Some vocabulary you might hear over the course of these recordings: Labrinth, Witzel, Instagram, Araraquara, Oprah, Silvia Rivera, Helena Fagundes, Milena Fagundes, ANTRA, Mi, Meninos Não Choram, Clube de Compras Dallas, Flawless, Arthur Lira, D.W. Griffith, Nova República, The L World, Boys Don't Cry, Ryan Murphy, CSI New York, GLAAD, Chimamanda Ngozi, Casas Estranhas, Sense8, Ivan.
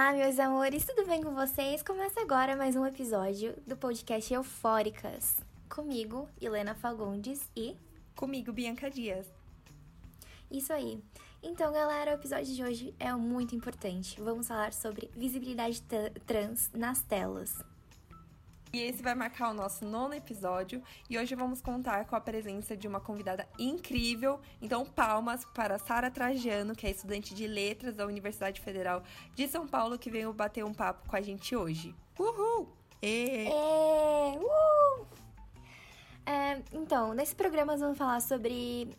Olá, meus amores, tudo bem com vocês? Começa agora mais um episódio do podcast Eufóricas. Comigo, Helena Fagundes e... comigo, Bianca Dias. Isso aí. Então, galera, o episódio de hoje é muito importante. Vamos falar sobre visibilidade trans nas telas. E esse vai marcar o nosso nono episódio e hoje vamos contar com a presença de uma convidada incrível. Então, palmas para Sarah Trajano, que é estudante de letras da Universidade Federal de São Paulo, que veio bater um papo com a gente hoje. Uhul! Então, nesse programa nós vamos falar sobre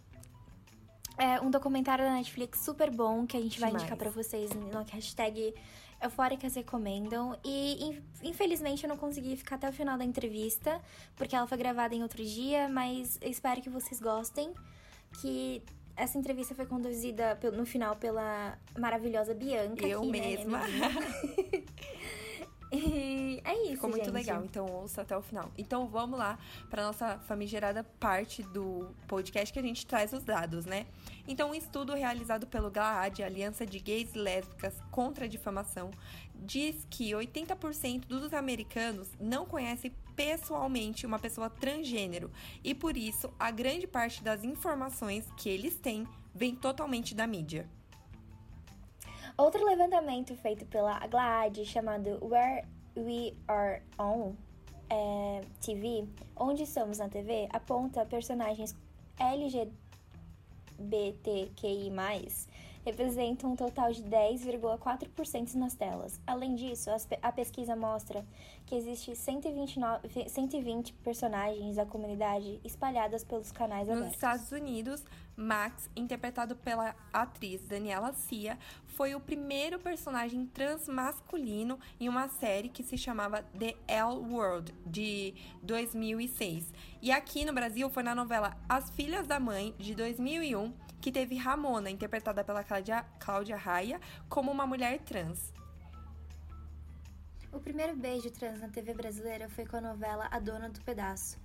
um documentário da Netflix super bom que a gente vai indicar pra vocês na hashtag Eufóricas Recomendam. E infelizmente eu não consegui ficar até o final da entrevista, porque ela foi gravada em outro dia, mas eu espero que vocês gostem. Que essa entrevista foi conduzida no final pela maravilhosa Bianca. Eu aqui, mesma. Né? E é isso. Ficou muito legal, então ouça até o final. Então vamos lá para nossa famigerada parte do podcast que a gente traz os dados, né? Então, um estudo realizado pelo GLAAD, Aliança de Gays e Lésbicas contra a Difamação, diz que 80% dos americanos não conhecem pessoalmente uma pessoa transgênero e, por isso, a grande parte das informações que eles têm vem totalmente da mídia. Outro levantamento feito pela GLAAD, chamado Where We Are On TV, Onde Somos na TV, aponta personagens LGBTQI+, representam um total de 10,4% nas telas. Além disso, a pesquisa mostra que existem 120 personagens da comunidade espalhadas pelos canais abertos. Nos Estados Unidos, Max, interpretado pela atriz Daniela Sia, foi o primeiro personagem trans masculino em uma série que se chamava The L World, de 2006. E aqui no Brasil foi na novela As Filhas da Mãe, de 2001, que teve Ramona, interpretada pela Cláudia Raia, como uma mulher trans. O primeiro beijo trans na TV brasileira foi com a novela A Dona do Pedaço,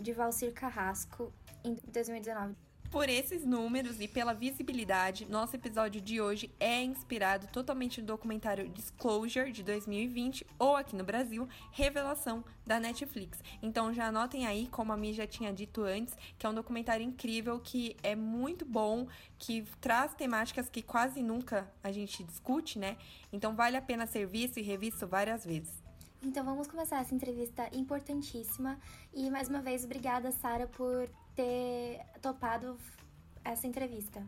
de Walcir Carrasco, em 2019. Por esses números e pela visibilidade, nosso episódio de hoje é inspirado totalmente no documentário Disclosure, de 2020, ou aqui no Brasil, Revelação, da Netflix. Então já anotem aí, como a Mi já tinha dito antes, que é um documentário incrível, que é muito bom, que traz temáticas que quase nunca a gente discute, né? Então vale a pena ser visto e revisto várias vezes. Então vamos começar essa entrevista importantíssima e, mais uma vez, obrigada, Sarah, por ter topado essa entrevista.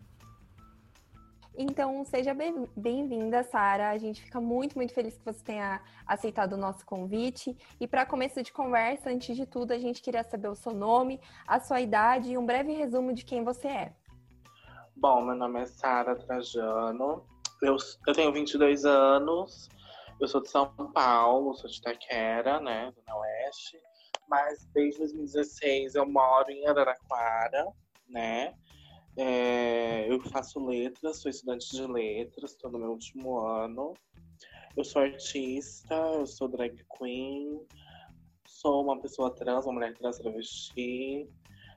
Então, seja bem-vinda, Sarah. A gente fica muito feliz que você tenha aceitado o nosso convite. E para começo de conversa, antes de tudo, a gente queria saber o seu nome, a sua idade e um breve resumo de quem você é. Bom, meu nome é Sarah Trajano, eu tenho 22 anos. Eu sou de São Paulo, sou de Itaquera, né, Zona Oeste, mas desde 2016 eu moro em Araraquara, né, eu faço letras, sou estudante de letras, estou no meu último ano, eu sou artista, eu sou drag queen, sou uma pessoa trans, uma mulher trans travesti,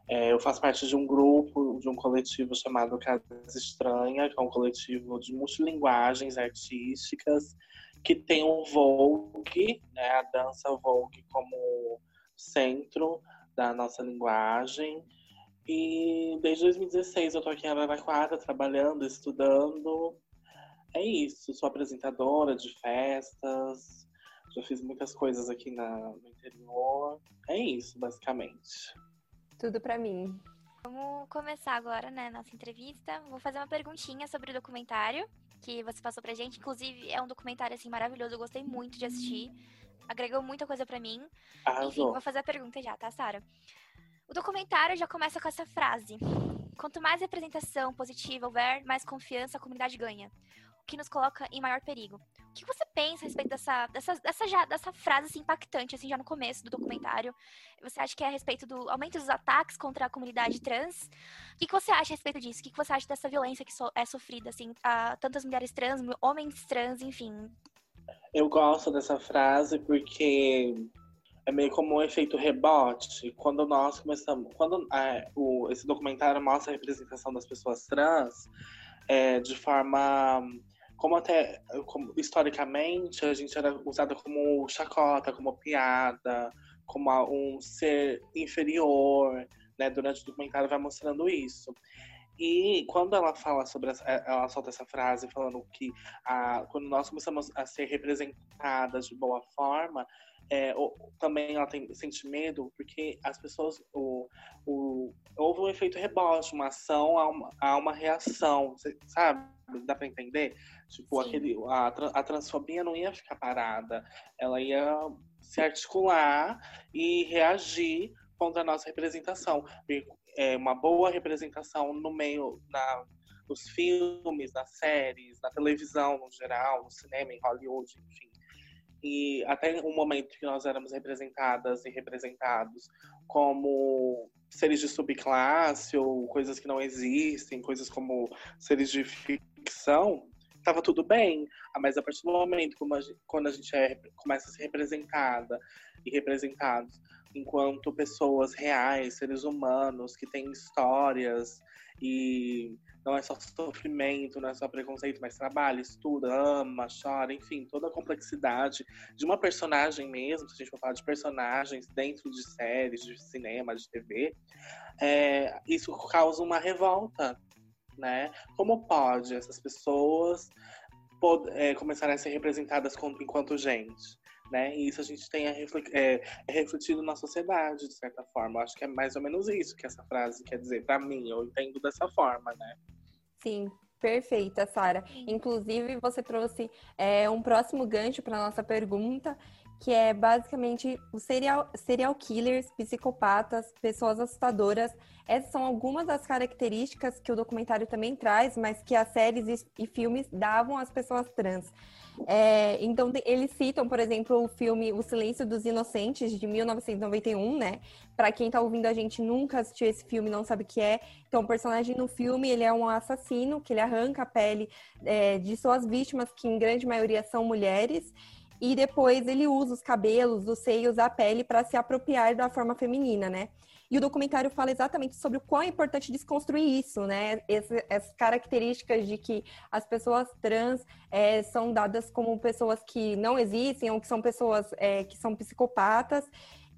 eu faço parte de um grupo, de um coletivo chamado Casas Estranhas, que é um coletivo de multilinguagens artísticas, que tem o Vogue, né, a dança Vogue como centro da nossa linguagem. E desde 2016 eu tô aqui em Araraquara, trabalhando, estudando. É isso, sou apresentadora de festas, já fiz muitas coisas aqui no interior. É isso, basicamente. Tudo pra mim. Vamos começar agora, né, nossa entrevista. Vou fazer uma perguntinha sobre o documentário que você passou pra gente. Inclusive, é um documentário, assim, maravilhoso. Eu gostei muito de assistir. Agregou muita coisa pra mim. Arrasou. Enfim, vou fazer a pergunta já, tá, Sarah? O documentário já começa com essa frase: quanto mais representação positiva houver, mais confiança a comunidade ganha, o que nos coloca em maior perigo. O que você pensa a respeito dessa frase assim, impactante, assim, já no começo do documentário? Você acha que é a respeito do aumento dos ataques contra a comunidade trans? O que você acha a respeito disso? O que você acha dessa violência que é sofrida, assim, a tantas mulheres trans, homens trans, enfim? Eu gosto dessa frase porque é meio como um efeito rebote. Quando nós começamos... Quando esse documentário mostra a representação das pessoas trans de forma como historicamente a gente era usada como chacota, como piada, como um ser inferior, né? Durante o documentário vai mostrando isso. E quando ela fala sobre ela solta essa frase falando que quando nós começamos a ser representadas de boa forma, também ela sente medo, porque as pessoas houve um efeito rebote, uma ação a uma reação, sabe? Dá pra entender? Tipo, a transfobia não ia ficar parada, ela ia se articular e reagir contra a nossa representação. Uma boa representação no meio, nos filmes, nas séries, na televisão no geral, no cinema, em Hollywood, enfim. E até o momento que nós éramos representadas e representados como seres de subclasse ou coisas que não existem, coisas como seres de ficção, estava tudo bem. Mas a partir do momento quando a gente começa a ser representada e representados enquanto pessoas reais, seres humanos, que têm histórias, e não é só sofrimento, não é só preconceito, mas trabalha, estuda, ama, chora, enfim, toda a complexidade de uma personagem mesmo, se a gente for falar de personagens dentro de séries, de cinema, de TV, isso causa uma revolta, né? Como pode essas pessoas começarem a ser representadas enquanto gente? Né? E isso a gente tem refletido na sociedade, de certa forma. Eu acho que é mais ou menos isso que essa frase quer dizer. Para mim, eu entendo dessa forma, né? Sim, perfeita, Sarah. Inclusive, você trouxe um próximo gancho para nossa pergunta, que é basicamente os serial killers, psicopatas, pessoas assustadoras. Essas são algumas das características que o documentário também traz, mas que as séries e filmes davam às pessoas trans. Então, eles citam, por exemplo, o filme O Silêncio dos Inocentes, de 1991, né? Pra quem tá ouvindo a gente nunca assistiu esse filme, não sabe o que é. Então, o personagem no filme, ele é um assassino, que ele arranca a pele de suas vítimas, que em grande maioria são mulheres. E depois ele usa os cabelos, os seios, a pele para se apropriar da forma feminina, né? E o documentário fala exatamente sobre o quão é importante desconstruir isso, né? Essas características de que as pessoas trans são dadas como pessoas que não existem ou que são pessoas que são psicopatas.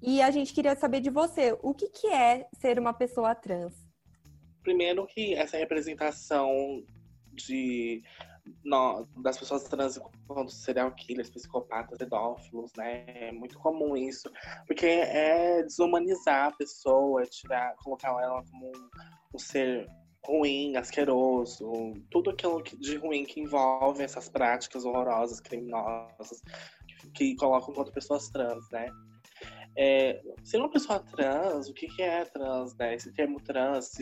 E a gente queria saber de você, o que é ser uma pessoa trans? Primeiro que essa representação das pessoas trans enquanto serial killers, psicopatas, pedófilos, né? É muito comum isso, porque é desumanizar a pessoa, colocar ela como um ser ruim, asqueroso, tudo aquilo de ruim que envolve essas práticas horrorosas, criminosas, que colocam enquanto pessoas trans, né? Ser uma pessoa trans, o que é trans, né? Esse termo trans,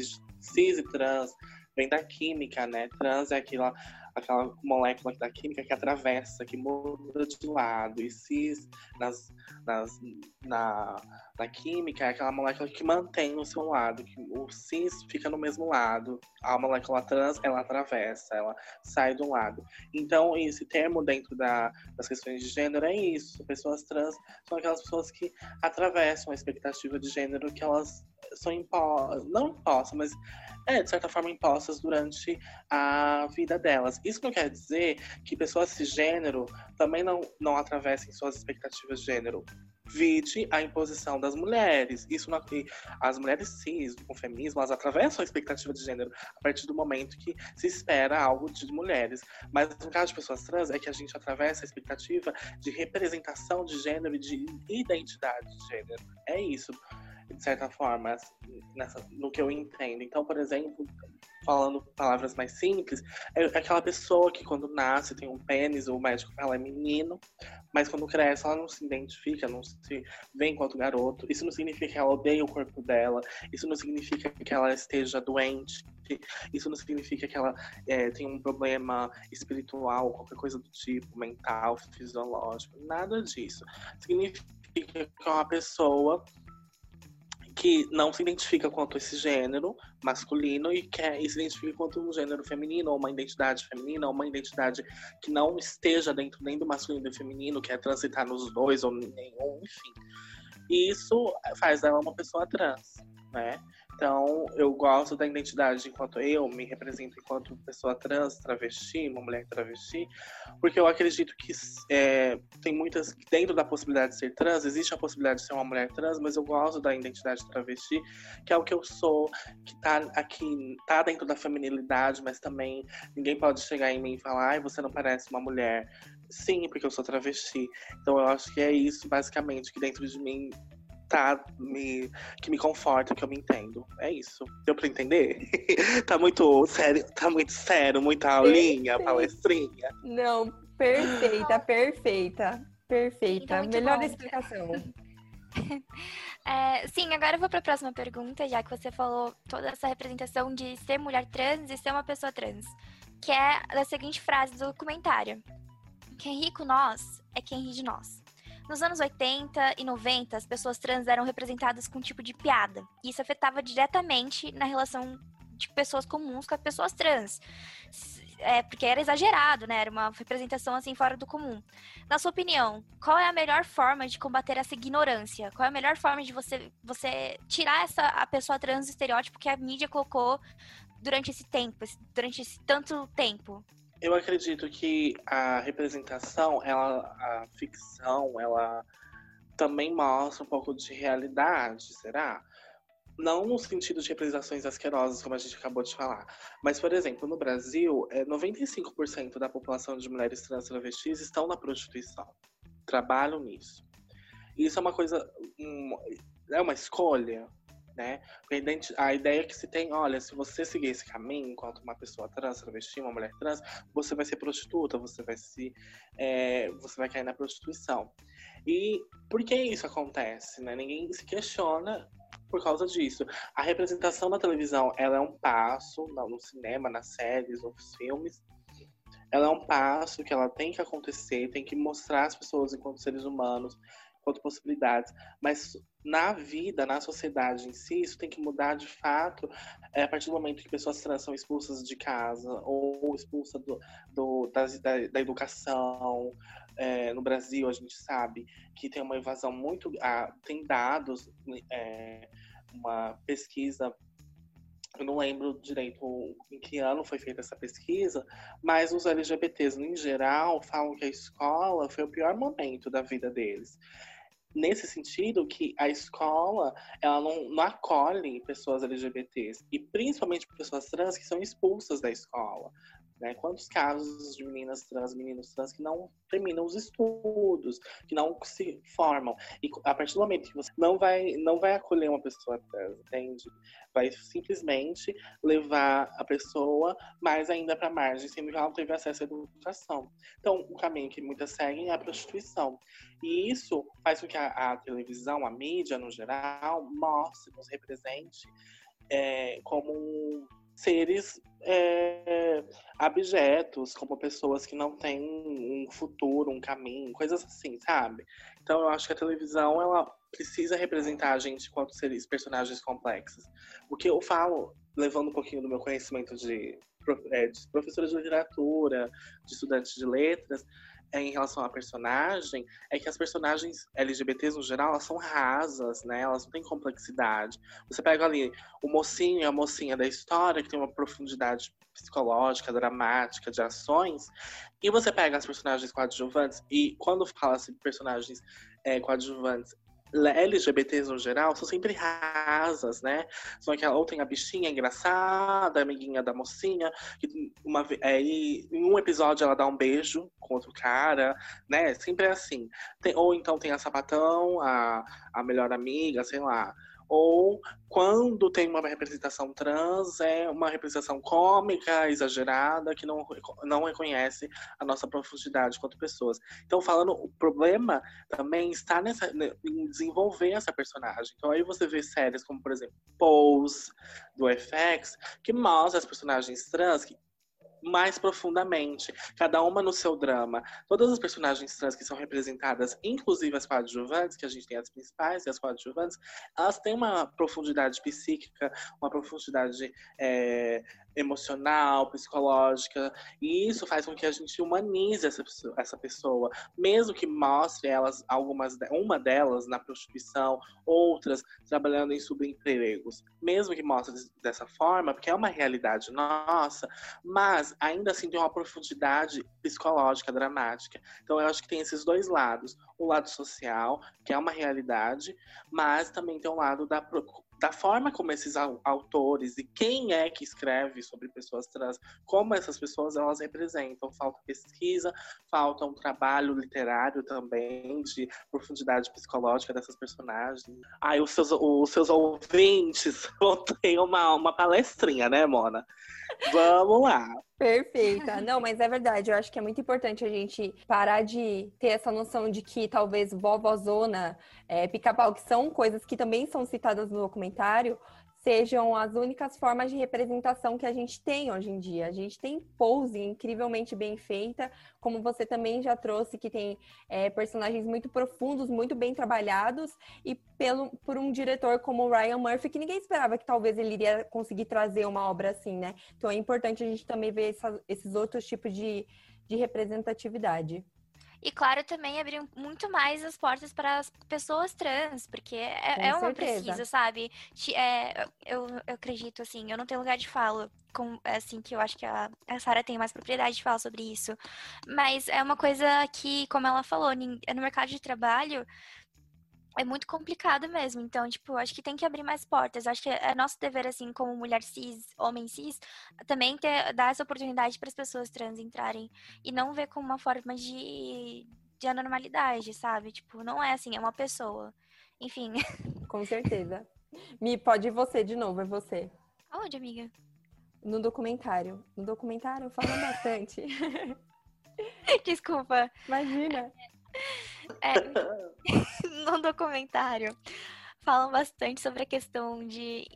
cis e trans, vem da química, né? Trans é aquela molécula da química que atravessa, que muda de lado. E cis, na química, é aquela molécula que mantém o seu lado. Que o cis fica no mesmo lado. A molécula trans, ela atravessa, ela sai do lado. Então, esse termo dentro das questões de gênero é isso. Pessoas trans são aquelas pessoas que atravessam a expectativa de gênero que elas são de certa forma impostas durante a vida delas. Isso não quer dizer que pessoas cisgênero também não atravessem suas expectativas de gênero. Vide a imposição das mulheres. As mulheres cis, com feminismo, elas atravessam a expectativa de gênero a partir do momento que se espera algo de mulheres. Mas no caso de pessoas trans, é que a gente atravessa a expectativa de representação de gênero e de identidade de gênero. É isso, de certa forma, no que eu entendo. Então, por exemplo, falando palavras mais simples, é aquela pessoa que quando nasce tem um pênis, o médico fala é menino, mas quando cresce ela não se identifica, não se vê enquanto garoto. Isso não significa que ela odeia o corpo dela, isso não significa que ela esteja doente, isso não significa que ela tenha um problema espiritual, qualquer coisa do tipo, mental, fisiológico, nada disso. Significa que é uma pessoa que não se identifica quanto esse gênero masculino e se identifica quanto um gênero feminino, ou uma identidade feminina, ou uma identidade que não esteja dentro nem do masculino e do feminino, quer transitar nos dois ou nenhum, enfim. E isso faz dela uma pessoa trans, né? Então, eu gosto da identidade enquanto eu me represento enquanto pessoa trans, travesti, uma mulher travesti, porque eu acredito que tem muitas, dentro da possibilidade de ser trans, existe a possibilidade de ser uma mulher trans, mas eu gosto da identidade travesti, que é o que eu sou, que tá aqui, tá dentro da feminilidade, mas também ninguém pode chegar em mim e falar, ai, você não parece uma mulher. Sim, porque eu sou travesti. Então, eu acho que é isso, basicamente, que dentro de mim que me conforta, que eu me entendo. É isso. Deu pra entender? Tá muito sério, muita aulinha, palestrinha. Não, perfeita. Melhor explicação. Sim, agora eu vou pra próxima pergunta, já que você falou toda essa representação de ser mulher trans e ser uma pessoa trans, que é da seguinte frase do documentário: quem ri com nós é quem ri de nós. Nos anos 80 e 90, as pessoas trans eram representadas com um tipo de piada. E isso afetava diretamente na relação de pessoas comuns com as pessoas trans. Porque era exagerado, né? Era uma representação, assim, fora do comum. Na sua opinião, qual é a melhor forma de combater essa ignorância? Qual é a melhor forma de você tirar a pessoa trans do estereótipo que a mídia colocou durante tanto tempo? Eu acredito que a representação, a ficção, ela também mostra um pouco de realidade, será? Não no sentido de representações asquerosas, como a gente acabou de falar. Mas, por exemplo, no Brasil, 95% da população de mulheres trans e travestis estão na prostituição. Trabalham nisso. E isso é uma coisa... é uma escolha, né? A ideia que se tem, olha, se você seguir esse caminho enquanto uma pessoa trans, travesti, uma mulher trans, você vai ser prostituta, você vai cair na prostituição. E por que isso acontece, né? Ninguém se questiona por causa disso. A representação na televisão, ela é um passo, no cinema, nas séries, nos filmes, ela é um passo que ela tem que acontecer, tem que mostrar as pessoas enquanto seres humanos, enquanto possibilidades, mas na vida, na sociedade em si, isso tem que mudar de fato a partir do momento que pessoas trans são expulsas de casa ou expulsas da educação. No Brasil, a gente sabe que tem uma evasão muito... tem dados, uma pesquisa... Eu não lembro direito em que ano foi feita essa pesquisa, mas os LGBTs, em geral, falam que a escola foi o pior momento da vida deles. Nesse sentido que a escola, ela não acolhe pessoas LGBTs, e principalmente pessoas trans que são expulsas da escola. Né? Quantos casos de meninas trans, meninos trans que não terminam os estudos, que não se formam. E a partir do momento que você não vai acolher uma pessoa trans, entende? Vai simplesmente levar a pessoa mais ainda para a margem, sendo que ela não teve acesso à educação. Então, o caminho que muitas seguem é a prostituição. E isso faz com que a televisão, a mídia no geral, mostre, nos represente como seres abjetos, como pessoas que não têm um futuro, um caminho, coisas assim, sabe? Então eu acho que a televisão, ela precisa representar a gente enquanto seres, personagens complexos. O que eu falo, levando um pouquinho do meu conhecimento de professora de literatura, de estudante de letras, em relação à personagem, é que as personagens LGBTs, no geral, elas são rasas, né? Elas não têm complexidade. Você pega ali o mocinho e a mocinha da história, que tem uma profundidade psicológica, dramática, de ações, e você pega as personagens coadjuvantes, e quando fala-se de personagens coadjuvantes, LGBTs no geral são sempre rasas, né? São aquela, ou tem a bichinha engraçada, a amiguinha da mocinha, que em um episódio ela dá um beijo com outro cara, né? Sempre é assim. Ou então tem a sapatão, a melhor amiga, sei lá. Ou quando tem uma representação trans, é uma representação cômica, exagerada, que não reconhece a nossa profundidade quanto pessoas. Então, falando, o problema também está em desenvolver essa personagem. Então, aí você vê séries como, por exemplo, Pose, do FX, que mostra as personagens trans mais profundamente, cada uma no seu drama. Todas as personagens trans que são representadas, inclusive as coadjuvantes, que a gente tem as principais e as coadjuvantes, elas têm uma profundidade psíquica, uma profundidade emocional, psicológica. E isso faz com que a gente humanize essa pessoa. Mesmo que mostre elas, uma delas na prostituição, outras trabalhando em subempregos. Mesmo que mostre dessa forma, porque é uma realidade nossa, mas ainda assim tem uma profundidade psicológica, dramática. Então eu acho que tem esses dois lados. O lado social, que é uma realidade, mas também tem o lado da forma como esses autores e quem é que escreve sobre pessoas trans, como essas pessoas elas representam. Falta pesquisa, falta um trabalho literário também, de profundidade psicológica dessas personagens. Aí os seus ouvintes vão ter uma palestrinha, né, Mona? Vamos lá! Perfeita. Não, mas é verdade. Eu acho que é muito importante a gente parar de ter essa noção de que talvez vovózona, pica-pau, que são coisas que também são citadas no documentário, sejam as únicas formas de representação que a gente tem hoje em dia. A gente tem Pose incrivelmente bem feita, como você também já trouxe, que tem personagens muito profundos, muito bem trabalhados, e por um diretor como o Ryan Murphy, que ninguém esperava que talvez ele iria conseguir trazer uma obra assim, né? Então é importante a gente também ver esses outros tipos de representatividade. E, claro, também abriu muito mais as portas para as pessoas trans, porque é uma pesquisa, sabe? Eu acredito, assim, eu não tenho lugar de fala, assim, que eu acho que a Sarah tem mais propriedade de falar sobre isso. Mas é uma coisa que, como ela falou, no mercado de trabalho é muito complicado mesmo. Então, tipo, acho que tem que abrir mais portas. Acho que é nosso dever, assim, como mulher cis, homem cis, também dar essa oportunidade para as pessoas trans entrarem e não ver como uma forma de anormalidade, sabe? Tipo, não é assim, é uma pessoa. Enfim. Com certeza. Mi, pode ir você de novo, é você. Aonde, amiga? No documentário. No documentário falam bastante. Desculpa. Imagina. No documentário falam bastante sobre a questão de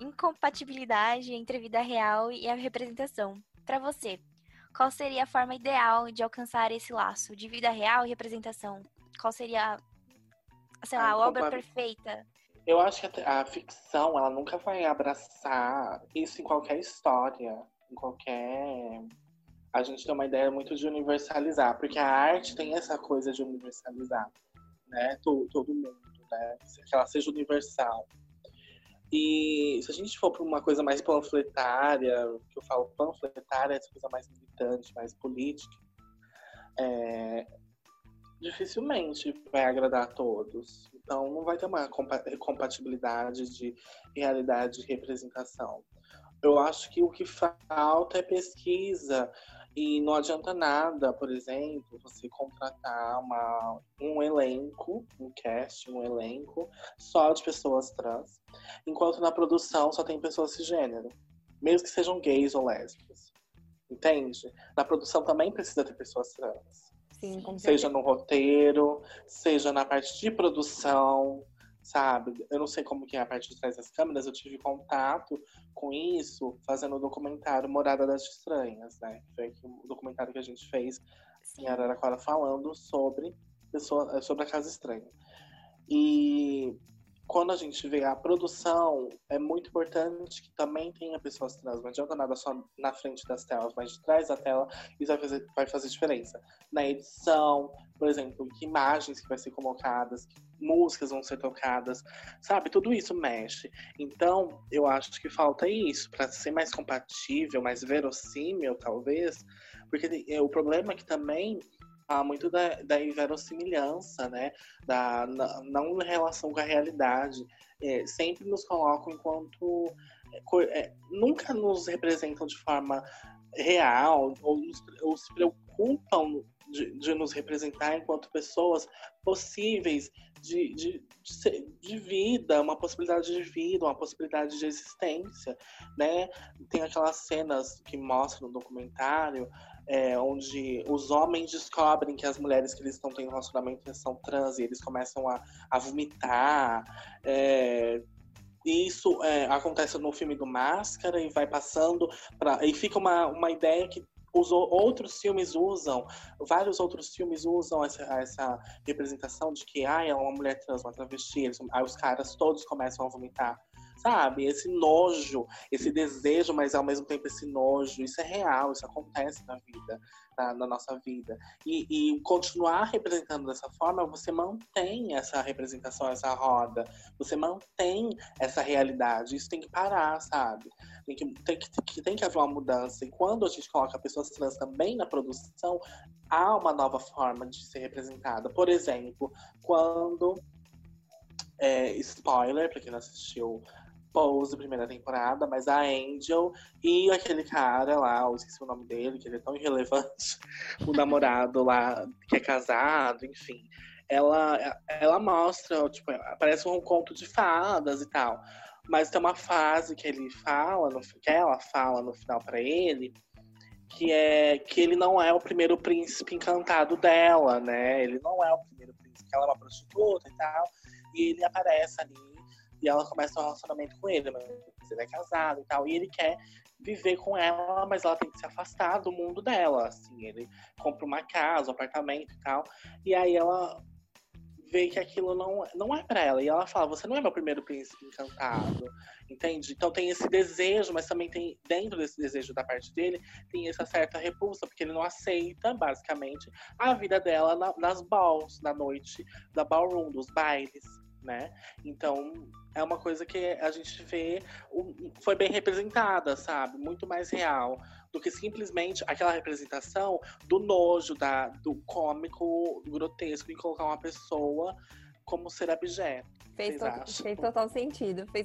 incompatibilidade entre a vida real e a representação. Para você, qual seria a forma ideal de alcançar esse laço de vida real e representação? Qual seria, sei lá, a obra perfeita? Eu acho que a ficção, ela nunca vai abraçar isso em qualquer história, em qualquer... A gente tem uma ideia muito de universalizar, porque a arte tem essa coisa de universalizar, né? Todo mundo, né? Que ela seja universal. E se a gente for para uma coisa mais panfletária, que eu falo panfletária, essa coisa mais militante, mais política, dificilmente vai agradar a todos. Então não vai ter uma compatibilidade de realidade e representação. Eu acho que o que falta é pesquisa. E não adianta nada, por exemplo, você contratar um elenco, um cast, um elenco só de pessoas trans, enquanto na produção só tem pessoas cisgênero, mesmo que sejam gays ou lésbicas, entende? Na produção também precisa ter pessoas trans. Sim, com certeza. Seja no roteiro, seja na parte de produção, sabe? Eu não sei como que é a parte de trás das câmeras, eu tive contato com isso fazendo o documentário Morada das Estranhas, né? Foi o documentário que a gente fez em Araraquara falando sobre a Casa Estranha. E quando a gente vê a produção, é muito importante que também tenha pessoas trans. Não adianta nada só na frente das telas, mas de trás da tela isso vai fazer diferença. Na edição, por exemplo, que imagens que vai ser colocadas, que músicas vão ser tocadas, sabe? Tudo isso mexe. Então, eu acho que falta isso, para ser mais compatível, mais verossímil, talvez. Porque o problema é que também... há muito da inverossimilhança, né? Da não relação com a realidade. Sempre nos colocam enquanto... nunca nos representam de forma real ou se preocupam de nos representar enquanto pessoas possíveis de vida, uma possibilidade de vida, uma possibilidade de existência, né? Tem aquelas cenas que mostram no documentário onde os homens descobrem que as mulheres que eles estão tendo relacionamento são trans e eles começam a vomitar. E isso acontece no filme do Máscara e vai passando e fica uma ideia que vários outros filmes usam essa representação de que é uma mulher trans, uma travesti. Aí os caras todos começam a vomitar. sabe? Esse nojo, esse desejo, mas ao mesmo tempo esse nojo. Isso é real, isso acontece na vida, na nossa vida. E continuar representando dessa forma, você mantém essa representação, essa roda. Você mantém essa realidade. Isso tem que parar, sabe? Tem que haver uma mudança. E quando a gente coloca pessoas trans também na produção, há uma nova forma de ser representada. Por exemplo, quando... spoiler, pra quem não assistiu Pose, primeira temporada, mas a Angel e aquele cara lá, eu esqueci o nome dele, que ele é tão irrelevante, o namorado lá, que é casado, enfim. Ela mostra, tipo, parece um conto de fadas e tal, mas tem uma frase que ele fala, que ela fala no final pra ele, que é que ele não é o primeiro príncipe encantado dela, né? Ele não é o primeiro príncipe, ela é uma prostituta e tal. E ele aparece ali, e ela começa um relacionamento com ele, mas ele é casado e tal. E ele quer viver com ela, mas ela tem que se afastar do mundo dela, assim. Ele compra uma casa, um apartamento e tal. E aí ela vê que aquilo não é pra ela. E ela fala, você não é meu primeiro príncipe encantado, entende? Então tem esse desejo, mas também tem, dentro desse desejo da parte dele, tem essa certa repulsa, porque ele não aceita, basicamente, a vida dela nas balls, na noite da ballroom, dos bailes, né? Então, é uma coisa que a gente vê, foi bem representada, sabe? Muito mais real do que simplesmente aquela representação do nojo, do cômico, grotesco, em colocar uma pessoa como ser abjeto. Fez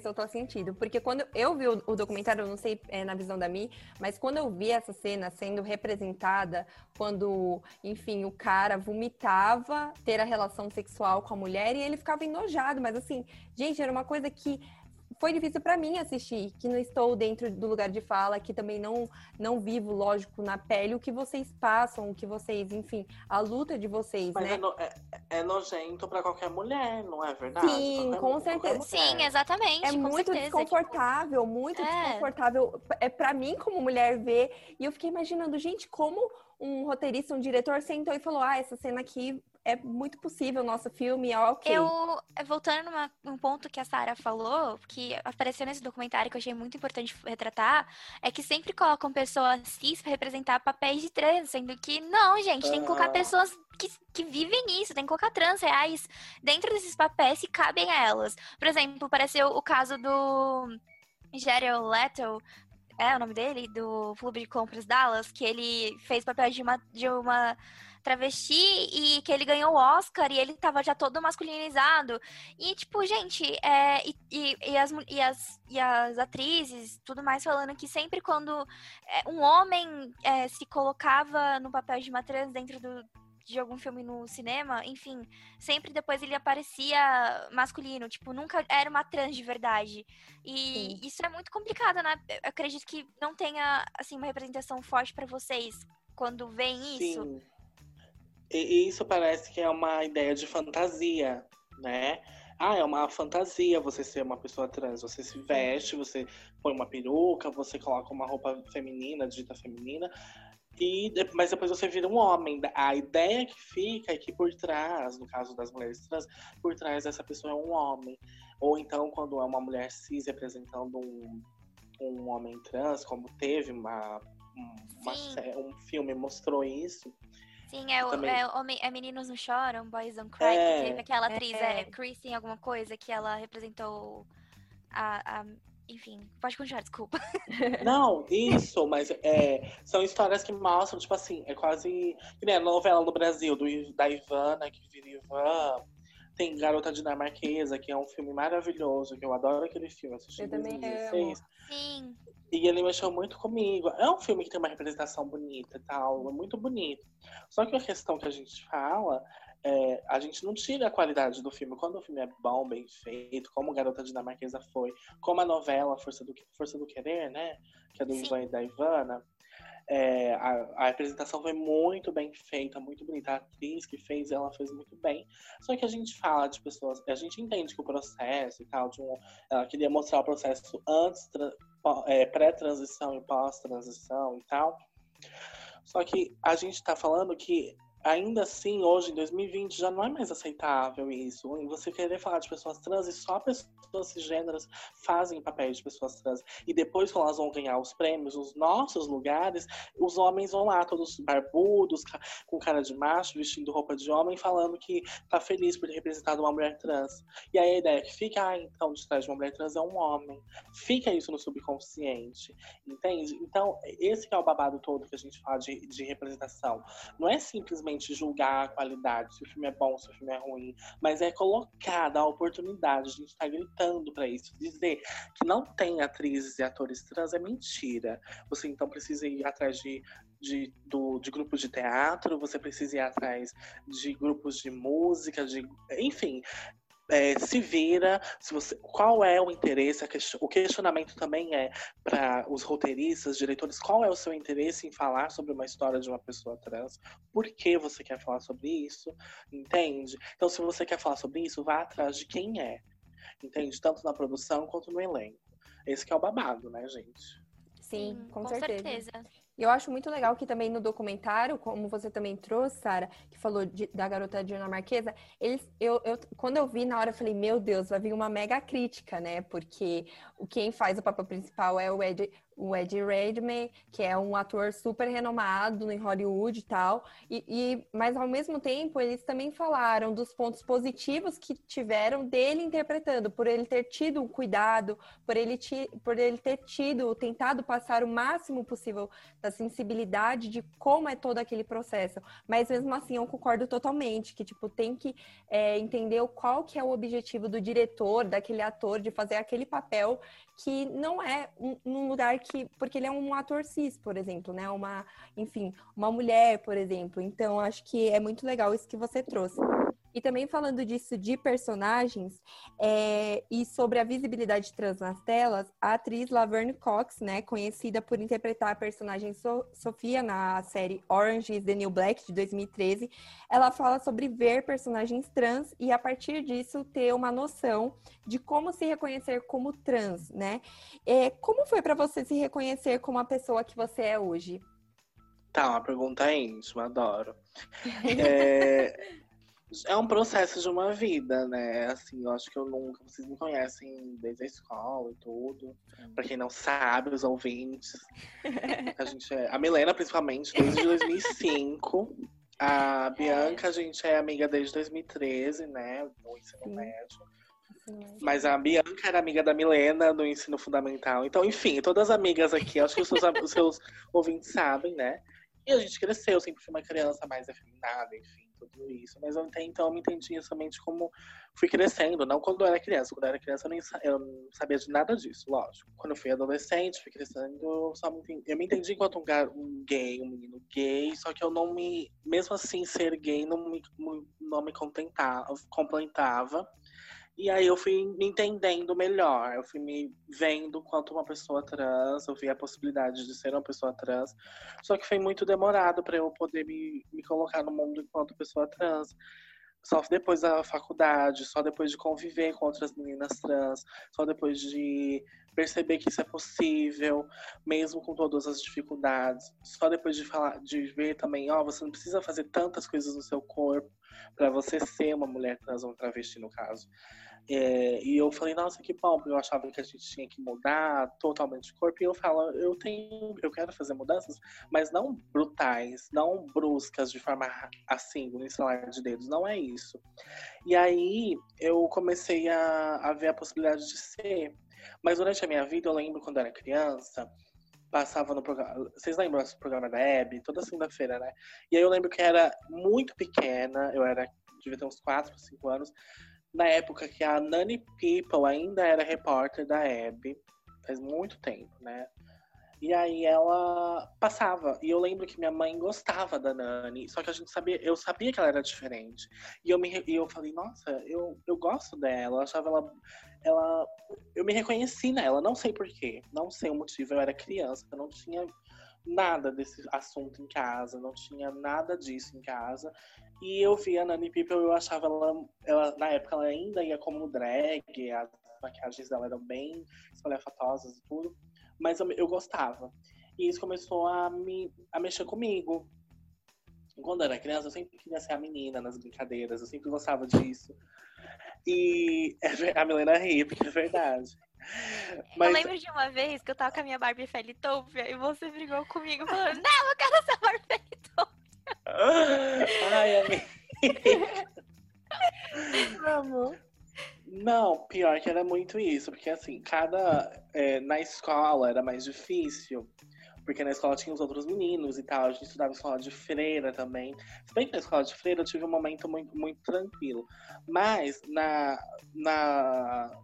total sentido. Porque quando eu vi o documentário, eu não sei na visão da Mi, mas quando eu vi essa cena sendo representada, quando, enfim, o cara vomitava ter a relação sexual com a mulher e ele ficava enojado. Mas assim, gente, era uma coisa que foi difícil pra mim assistir, que não estou dentro do lugar de fala, que também não vivo, lógico, na pele o que vocês passam, o que vocês, enfim, a luta de vocês, mas né? É nojento pra qualquer mulher, não é verdade? Sim, com certeza. Sim, exatamente. É muito desconfortável, muito desconfortável. É pra mim, como mulher, ver. E eu fiquei imaginando, gente, como um roteirista, um diretor sentou e falou, essa cena aqui... É muito possível o nosso filme, é ok. Voltando num ponto que a Sarah falou, que apareceu nesse documentário, que eu achei muito importante retratar, é que sempre colocam pessoas cis pra representar papéis de trans, sendo que não, gente, tem que colocar pessoas que vivem isso, tem que colocar trans reais dentro desses papéis que cabem a elas. Por exemplo, apareceu o caso do Jared Leto, o nome dele, do Clube de Compras Dallas, que ele fez papel de uma travesti e que ele ganhou o Oscar e ele tava já todo masculinizado. E, tipo, gente, as atrizes, tudo mais, falando que sempre quando um homem se colocava no papel de uma trans dentro de algum filme no cinema, enfim, sempre depois ele aparecia masculino, tipo, nunca era uma trans de verdade. E sim, isso é muito complicado, né? Eu acredito que não tenha, assim, uma representação forte pra vocês quando veem isso. Sim. E isso parece que é uma ideia de fantasia, né? É uma fantasia você ser uma pessoa trans. Você se veste, você põe uma peruca, você coloca uma roupa feminina, dita feminina. Mas depois você vira um homem. A ideia que fica é que por trás, no caso das mulheres trans, por trás dessa pessoa é um homem. Ou então, quando é uma mulher cis representando um homem trans, como teve um filme mostrou isso. Sim, Meninos Não Choram, Boys Don't Cry, que teve aquela atriz, Kristen alguma coisa, que ela representou a... Enfim, pode continuar, desculpa. Não, isso, mas são histórias que mostram, tipo assim, é quase... Né, a novela no Brasil, da Ivana, que vira Ivan... Tem Garota Dinamarquesa, que é um filme maravilhoso, que eu adoro aquele filme, assisti em 2016. Sim. E ele mexeu muito comigo. É um filme que tem uma representação bonita e tal, é muito bonito. Só que a questão que a gente fala, a gente não tira a qualidade do filme. Quando o filme é bom, bem feito, como Garota Dinamarquesa foi, como a novela Força do Querer, né? Que é do Ivan e da Ivana. A apresentação foi muito bem feita, muito bonita. A atriz que fez, ela fez muito bem. Só que a gente fala de pessoas, a gente entende que o processo e tal, ela queria mostrar o processo antes, pré-transição e pós-transição e tal. Só que a gente tá falando que Ainda assim, hoje, em 2020, já não é mais aceitável isso. E você querer falar de pessoas trans e só pessoas cisgêneras fazem papéis de pessoas trans. E depois, quando elas vão ganhar os prêmios, nos nossos lugares, os homens vão lá, todos barbudos, com cara de macho, vestindo roupa de homem, falando que tá feliz por ter representado uma mulher trans. E aí a ideia é que fica, então, de trás de uma mulher trans é um homem. Fica isso no subconsciente, entende? Então, esse que é o babado todo que a gente fala de representação. Não é simplesmente julgar a qualidade, se o filme é bom, se o filme é ruim, mas é colocar, dar a oportunidade, a gente tá gritando pra isso. Dizer que não tem atrizes e atores trans é mentira. Você então precisa ir atrás de grupos de teatro, você precisa ir atrás de grupos de música, enfim. Se vira, se você, qual é o interesse, o questionamento também é para os roteiristas, diretores, qual é o seu interesse em falar sobre uma história de uma pessoa trans? Por que você quer falar sobre isso? Entende? Então, se você quer falar sobre isso, vá atrás de quem é. Entende? Tanto na produção quanto no elenco. Esse que é o babado, né, gente? Sim, com certeza. E eu acho muito legal que também no documentário, como você também trouxe, Sarah, que falou da Garota Dinamarquesa, quando eu vi na hora, eu falei, meu Deus, vai vir uma mega crítica, né? Porque quem faz o papel principal é o Eddie Redmayne, que é um ator super renomado em Hollywood e tal. Mas, ao mesmo tempo, eles também falaram dos pontos positivos que tiveram dele interpretando, por ele ter tido um cuidado, por ele ter tentado passar o máximo possível da sensibilidade de como é todo aquele processo. Mas mesmo assim eu concordo totalmente que, tipo, tem que entender qual que é o objetivo do diretor, daquele ator, de fazer aquele papel que não é um lugar que... Porque ele é um ator cis, por exemplo, né? Uma mulher, por exemplo. Então, acho que é muito legal isso que você trouxe. E também falando disso de personagens e sobre a visibilidade trans nas telas, a atriz Laverne Cox, né, conhecida por interpretar a personagem Sofia na série Orange is the New Black, de 2013, ela fala sobre ver personagens trans e, a partir disso, ter uma noção de como se reconhecer como trans, né? Como foi para você se reconhecer como a pessoa que você é hoje? Tá, uma pergunta íntima, adoro. É um processo de uma vida, né? Assim, eu acho que vocês me conhecem desde a escola e tudo. Pra quem não sabe, os ouvintes. A Milena, principalmente, desde 2005. A Bianca, a gente é amiga desde 2013, né? No ensino médio. Mas a Bianca era amiga da Milena no ensino fundamental. Então, enfim, todas as amigas aqui, acho que os seus ouvintes sabem, né? E a gente cresceu, eu sempre fui uma criança mais afeminada, enfim. Tudo isso, mas até então eu me entendia somente como fui crescendo, não quando eu era criança. Quando eu era criança eu não sabia de nada disso, lógico. Quando eu fui adolescente, fui crescendo, eu me entendi enquanto um gay, um menino gay, só que eu não me... Mesmo assim, ser gay não me completava. E aí eu fui me entendendo melhor, eu fui me vendo quanto uma pessoa trans, eu vi a possibilidade de ser uma pessoa trans. Só que foi muito demorado para eu poder me colocar no mundo enquanto pessoa trans. Só depois da faculdade, só depois de conviver com outras meninas trans, só depois de perceber que isso é possível, mesmo com todas as dificuldades. Só depois de ver também, você não precisa fazer tantas coisas no seu corpo para você ser uma mulher trans ou um travesti, no caso. E eu falei, nossa, que bom, porque eu achava que a gente tinha que mudar totalmente o corpo. E eu falo, eu quero fazer mudanças, mas não brutais, não bruscas, de forma assim, no instalar de dedos, não é isso. E aí eu comecei a ver a possibilidade de ser. Mas durante a minha vida, eu lembro quando eu era criança, passava no programa... Vocês lembram do programa da Hebe? Toda segunda-feira, né? E aí eu lembro que era muito pequena, devia ter uns 4, 5 anos, na época que a Nany People ainda era repórter da Hebe, faz muito tempo, né? E aí ela passava, e eu lembro que minha mãe gostava da Nani, só que eu sabia que ela era diferente. E eu falei, nossa, eu gosto dela, eu achava ela... Eu me reconheci nela, não sei porquê, não sei o motivo, eu era criança, eu não tinha nada desse assunto em casa, não tinha nada disso em casa. E eu via a Nany People, eu achava ela na época ela ainda ia como drag, as maquiagens dela eram bem espalhafatosas e tudo. Mas eu gostava. E isso começou a mexer comigo. Quando eu era criança, eu sempre queria ser a menina nas brincadeiras. Eu sempre gostava disso. E a Milena ri, porque é verdade. Mas... eu lembro de uma vez que eu tava com a minha Barbie Felitopia e você brigou comigo falando, não, eu quero ser a Barbie Felitopia. Ai, amiga. Amor. Não, pior que era muito isso. Porque assim, na escola era mais difícil. Porque na escola tinha os outros meninos e tal. A gente estudava escola de freira também. Se bem que na escola de freira eu tive um momento muito, muito tranquilo. Mas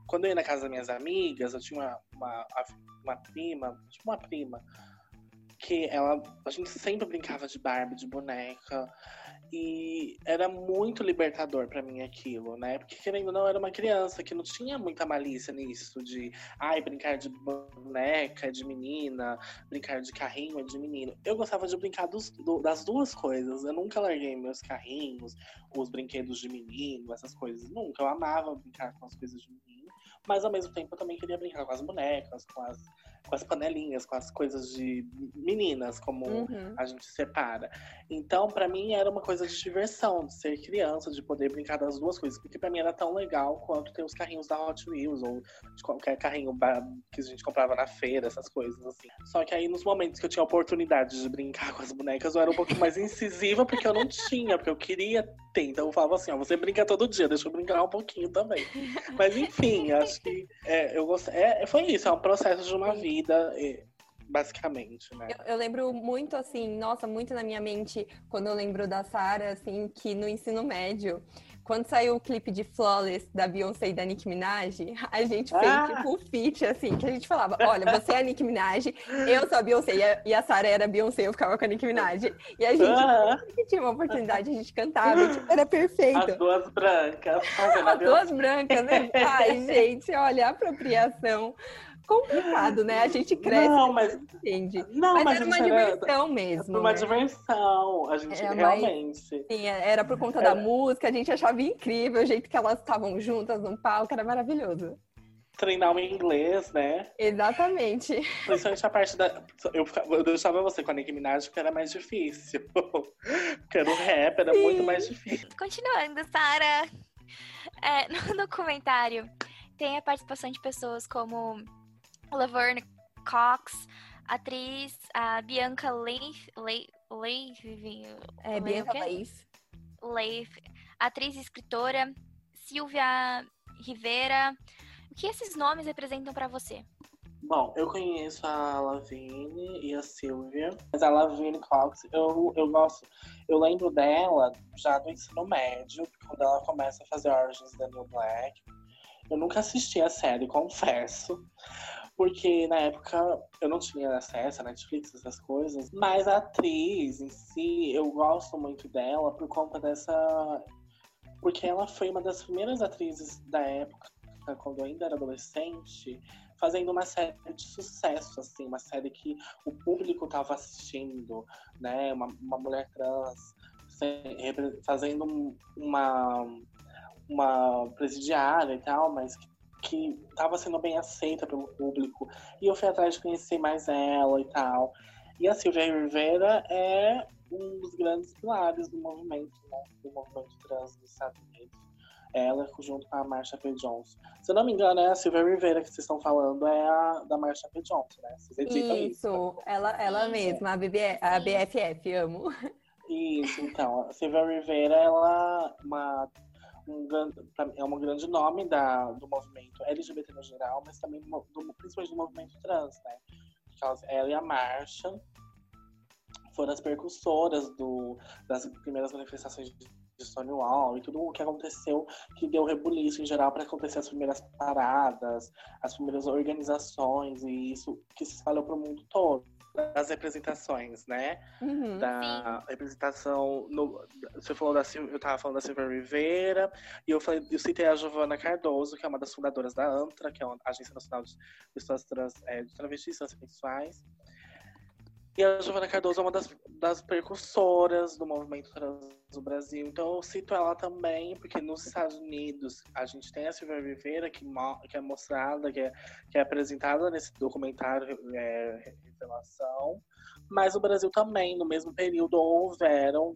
quando eu ia na casa das minhas amigas, eu tinha uma prima que a gente sempre brincava de Barbie, de boneca. E era muito libertador pra mim aquilo, né? Porque, querendo ou não, eu era uma criança que não tinha muita malícia nisso de, brincar de boneca, de menina, brincar de carrinho, de menino. Eu gostava de brincar das duas coisas. Eu nunca larguei meus carrinhos, os brinquedos de menino, essas coisas. Nunca. Eu amava brincar com as coisas de menino, mas, ao mesmo tempo, eu também queria brincar com as bonecas, com as panelinhas, com as coisas de meninas, como a gente separa. Então, pra mim, era uma coisa de diversão, de ser criança, de poder brincar das duas coisas. Porque pra mim era tão legal quanto ter os carrinhos da Hot Wheels, ou de qualquer carrinho que a gente comprava na feira, essas coisas assim. Só que aí, nos momentos que eu tinha a oportunidade de brincar com as bonecas, eu era um pouco mais incisiva, porque eu não tinha, porque eu queria ter. Então eu falava assim, você brinca todo dia, deixa eu brincar um pouquinho também. Mas enfim, acho que foi isso, é um processo de uma vida. Basicamente, né? Eu lembro muito, assim, nossa, muito na minha mente, quando eu lembro da Sarah, assim, que no ensino médio, quando saiu o clipe de Flawless, da Beyoncé e da Nicki Minaj, a gente fez, tipo, um feat, assim, que a gente falava, olha, você é a Nicki Minaj, eu sou a Beyoncé, e a Sarah era a Beyoncé, eu ficava com a Nicki Minaj. E a gente sempre tinha uma oportunidade, a gente cantava, tipo, era perfeito. As duas brancas. As duas brancas, né? Ai, gente, olha, a apropriação. Complicado, né? A gente cresce, entende. Mas era uma diversão mesmo. Uma diversão, a gente realmente. Sim, era por conta da música, a gente achava incrível o jeito que elas estavam juntas num palco, era maravilhoso. Treinar o inglês, né? Exatamente. Principalmente a parte da... Eu deixava você com a Nicki Minaj porque era mais difícil. Porque no rap era muito mais difícil. Continuando, Sarah. No documentário tem a participação de pessoas como Laverne Cox, atriz, a Bianca Leigh, atriz e escritora, Silvia Rivera. O que esses nomes representam para você? Bom, eu conheço a Laverne e a Silvia, mas a Laverne Cox, eu lembro dela já do ensino médio, quando ela começa a fazer Origins da New Black. Eu nunca assisti a série, confesso, porque na época eu não tinha acesso a Netflix, essas coisas. Mas a atriz em si, eu gosto muito dela por conta dessa... Porque ela foi uma das primeiras atrizes da época, quando eu ainda era adolescente, fazendo uma série de sucesso, assim, uma série que o público estava assistindo, né? Uma mulher trans fazendo uma presidiária e tal, mas que estava sendo bem aceita pelo público. E eu fui atrás de conhecer mais ela e tal. E a Silvia Rivera é um dos grandes pilares do movimento, né? Do movimento trans dos Estados Unidos. Ela, junto com a Marsha P. Johnson. Se eu não me engano, é a Silvia Rivera que vocês estão falando, é a da Marsha P. Johnson, né? Vocês editam isso. Ela mesma, a BFF, amo. Isso, então. A Silvia Rivera, ela é um grande nome do movimento LGBT no geral, mas também principalmente do movimento trans, né? Ela e a Marsha foram as precursoras das primeiras manifestações de Stonewall e tudo o que aconteceu, que deu rebuliço em geral para acontecer as primeiras paradas, as primeiras organizações, e isso que se espalhou para o mundo todo. Das representações, né? Da representação. Você falou eu tava falando da Silvia Rivera, e eu citei a Giovanna Cardoso, que é uma das fundadoras da ANTRA, que é a Agência Nacional de Pessoas Trans, de Travestis e Transsexuais. E a Giovana Cardoso é uma das percussoras do movimento trans do Brasil. Então eu cito ela também, porque nos Estados Unidos a gente tem a Silvia Rivera, que é mostrada, que é apresentada nesse documentário Revelação. Mas no Brasil também, no mesmo período,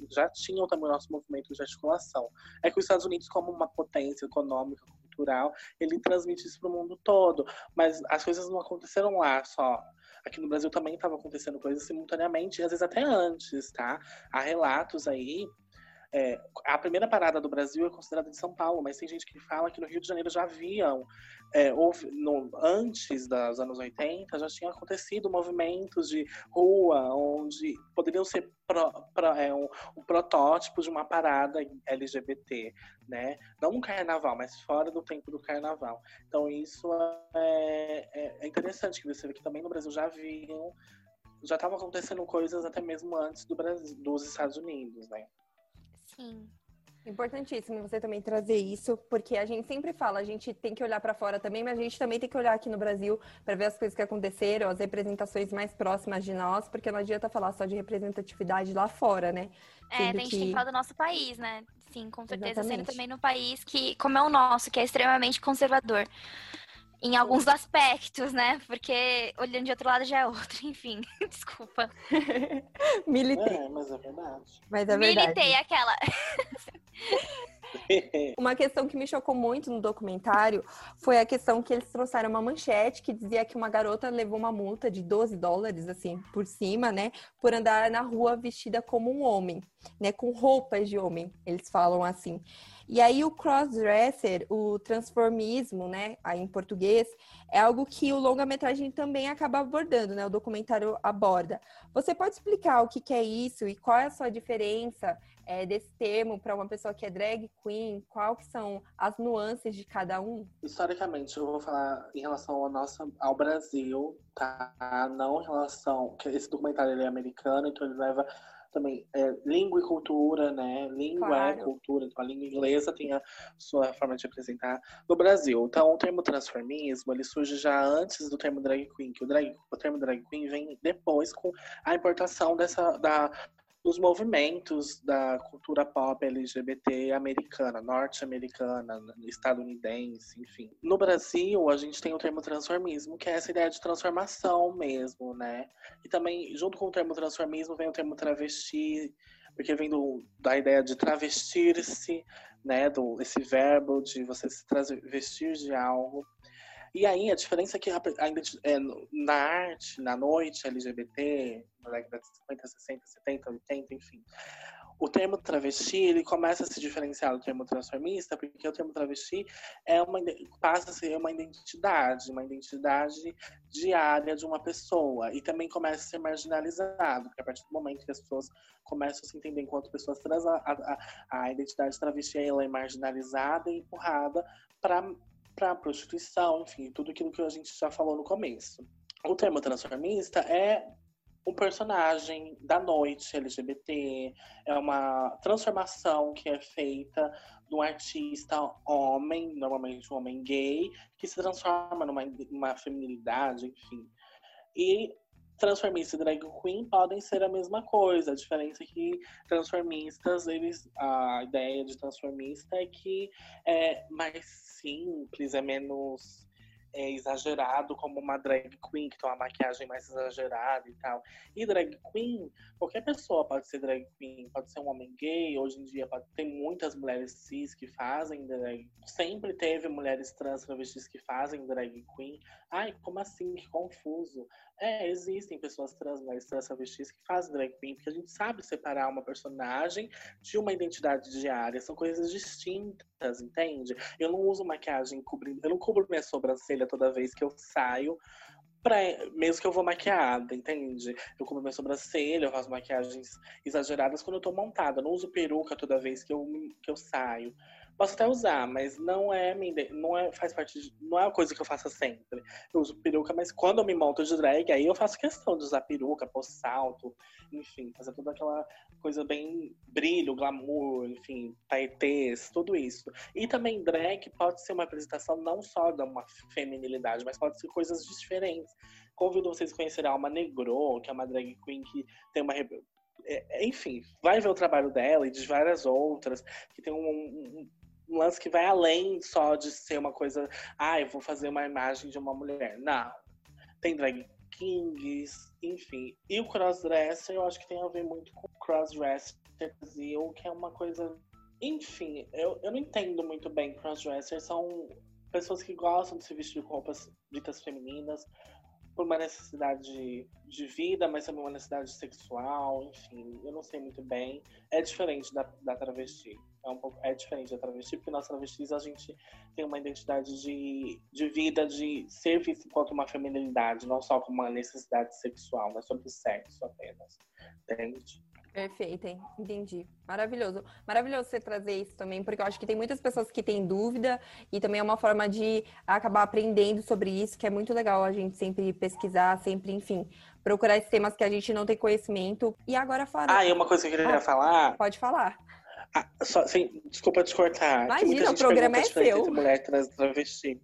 já tinham também o nosso movimento de articulação. É que os Estados Unidos, como uma potência econômica, cultural, ele transmite isso para o mundo todo. Mas as coisas não aconteceram lá só. Aqui no Brasil também estava acontecendo coisas simultaneamente, e às vezes até antes, tá? Há relatos aí. A primeira parada do Brasil é considerada de São Paulo, mas tem gente que fala que no Rio de Janeiro já haviam, antes dos anos 80, já tinham acontecido movimentos de rua, onde poderiam ser um protótipo de uma parada LGBT, né? Não no carnaval, mas fora do tempo do carnaval. Então isso é interessante, que você vê que também no Brasil já estavam acontecendo coisas até mesmo antes do Brasil, dos Estados Unidos, né? Sim. Importantíssimo você também trazer isso, porque a gente sempre fala, a gente tem que olhar para fora também, mas a gente também tem que olhar aqui no Brasil para ver as coisas que aconteceram, as representações mais próximas de nós, porque não adianta falar só de representatividade lá fora, né? A gente tem que falar do nosso país, né? Sim, com certeza. Exatamente. Sendo também no país que, como é o nosso, que é extremamente conservador em alguns aspectos, né? Porque olhando de outro lado já é outro, enfim, desculpa. Militei. Mas é verdade. Militei aquela. Uma questão que me chocou muito no documentário foi a questão que eles trouxeram uma manchete que dizia que uma garota levou uma multa de $12, assim, por cima, né? Por andar na rua vestida como um homem, né? Com roupas de homem, eles falam assim. E aí o crossdresser, o transformismo, né, aí em português, é algo que o longa-metragem também acaba abordando, né, o documentário aborda. Você pode explicar o que é isso e qual é a sua diferença desse termo para uma pessoa que é drag queen? Qual que são as nuances de cada um? Historicamente, eu vou falar em relação ao Brasil, tá? Não em relação... Esse documentário ele é americano, então ele leva... também língua e cultura, né? Língua é cultura, então a língua inglesa tem a sua forma de apresentar no Brasil. Então, o termo transformismo, ele surge já antes do termo drag queen, que o termo drag queen vem depois com a importação dos movimentos da cultura pop LGBT americana, norte-americana, estadunidense, enfim. No Brasil, a gente tem o termo transformismo, que é essa ideia de transformação mesmo, né? E também, junto com o termo transformismo, vem o termo travesti, porque vem da ideia de travestir-se, né? Esse verbo de você se travestir de algo. E aí, a diferença é que ainda na arte, na noite LGBT, na década de 50, 60, 70, 80, enfim, o termo travesti, ele começa a se diferenciar do termo transformista, porque o termo travesti passa a ser uma identidade diária de uma pessoa. E também começa a ser marginalizado, porque a partir do momento que as pessoas começam a se entender enquanto pessoas trans, a identidade travesti ela é marginalizada e empurrada para prostituição, enfim, tudo aquilo que a gente já falou no começo. O termo transformista é um personagem da noite LGBT, é uma transformação que é feita de um artista homem, normalmente um homem gay, que se transforma numa feminilidade, enfim. E transformista e drag queen podem ser a mesma coisa, a diferença é que transformistas, a ideia de transformista é que é mais simples, é menos exagerado, como uma drag queen, que tem uma maquiagem mais exagerada e tal. E drag queen, qualquer pessoa pode ser drag queen, pode ser um homem gay, hoje em dia tem muitas mulheres cis que fazem drag, sempre teve mulheres trans travestis que fazem drag queen. Ai, como assim? Que confuso. Existem pessoas trans, mulheres trans travestis que fazem drag queen, porque a gente sabe separar uma personagem de uma identidade diária, são coisas distintas, entende? Eu não uso maquiagem cobrindo, eu não cubro minha sobrancelha toda vez que eu saio, mesmo que eu vou maquiada, entende? Eu cubro minha sobrancelha, eu faço maquiagens exageradas quando eu tô montada. Eu não uso peruca toda vez que eu saio. Posso até usar, mas não é minha ideia, não é, faz parte de, não é uma coisa que eu faço sempre. Eu uso peruca, mas quando eu me monto de drag, aí eu faço questão de usar peruca, pôr salto, enfim, fazer toda aquela coisa bem brilho, glamour, enfim, paetês, tudo isso. E também drag pode ser uma apresentação não só de uma feminilidade, mas pode ser coisas diferentes. Convido vocês a conhecer a Alma Negro, que é uma drag queen que tem uma... Enfim, vai ver o trabalho dela e de várias outras, que tem um lance que vai além só de ser uma coisa... Ah, eu vou fazer uma imagem de uma mulher. Não. Tem drag kings, enfim. E o crossdresser, eu acho que tem a ver muito com o crossdresser Brasil, que é uma coisa... Enfim, eu não entendo muito bem. Crossdressers são pessoas que gostam de se vestir com roupas ditas femininas, por uma necessidade de vida, mas também uma necessidade sexual, enfim, eu não sei muito bem. É diferente da travesti. É diferente da travesti, porque nós travestis, a gente tem uma identidade de vida, de ser visto enquanto uma feminilidade, não só como uma necessidade sexual, mas sobre sexo apenas. Entende? Perfeito, hein? Entendi. Maravilhoso. Maravilhoso você trazer isso também, porque eu acho que tem muitas pessoas que têm dúvida e também é uma forma de acabar aprendendo sobre isso, que é muito legal a gente sempre pesquisar, sempre, enfim, procurar esses temas que a gente não tem conhecimento. E agora fora... Ah, e uma coisa que eu queria falar... Pode falar. Ah, só, assim, desculpa te cortar. Imagina, o programa é seu. Mulher trans travesti.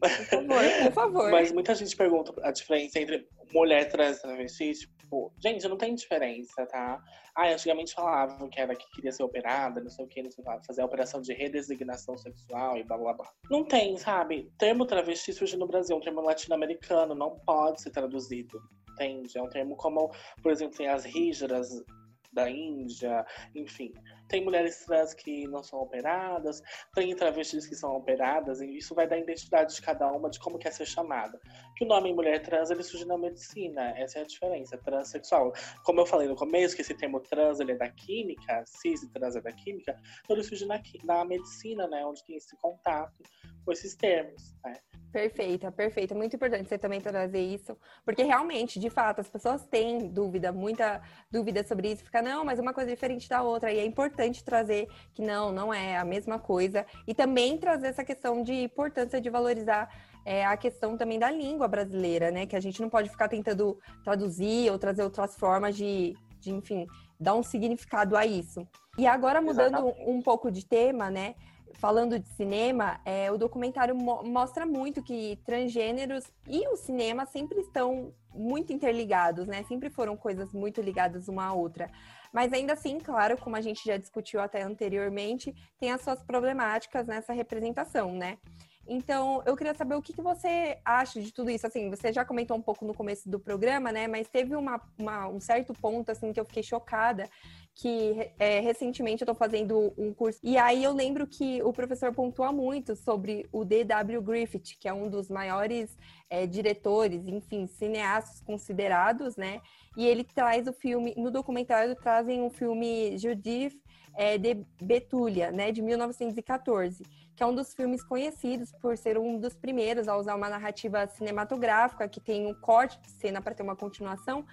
Por favor, por favor. Mas muita gente pergunta a diferença entre mulher trans travesti, tipo, gente, não tem diferença, tá? Ah, antigamente falavam que era que queria ser operada, não sei o que, não sei o que, fazer a operação de redesignação sexual e blá blá blá. Não tem, sabe? Termo travesti surge no Brasil, um termo latino-americano, não pode ser traduzido, entende? É um termo como, por exemplo, tem as rígidas da Índia, enfim. Tem mulheres trans que não são operadas, tem travestis que são operadas, e isso vai dar identidade de cada uma, de como quer ser chamada. Que o nome mulher trans, ele surge na medicina, essa é a diferença, transexual. Como eu falei no começo, que esse termo trans, ele é da química, cis e trans é da química, então ele surge na medicina, né, onde tem esse contato com esses termos, né. Perfeita, perfeita. Muito importante você também trazer isso, porque realmente, de fato, as pessoas têm dúvida, muita dúvida sobre isso, fica, não, mas uma coisa é diferente da outra, e é importante trazer que não é a mesma coisa, e também trazer essa questão de importância de valorizar a questão também da língua brasileira, né, que a gente não pode ficar tentando traduzir ou trazer outras formas de enfim, dar um significado a isso. E agora, mudando um pouco de tema, né, falando de cinema, o documentário mostra muito que transgêneros e o cinema sempre estão muito interligados, né? Sempre foram coisas muito ligadas uma à outra. Mas ainda assim, claro, como a gente já discutiu até anteriormente, tem as suas problemáticas nessa representação, né? Então, eu queria saber o que você acha de tudo isso. Assim, você já comentou um pouco no começo do programa, né? Mas teve um certo ponto, assim, que eu fiquei chocada, que recentemente eu tô fazendo um curso. E aí eu lembro que o professor pontua muito sobre o D.W. Griffith, que é um dos maiores diretores, enfim, cineastas considerados, né? E ele traz o filme, no documentário trazem o filme Judith de Betúlia, né, de 1914, que é um dos filmes conhecidos por ser um dos primeiros a usar uma narrativa cinematográfica que tem um corte de cena para ter uma continuação.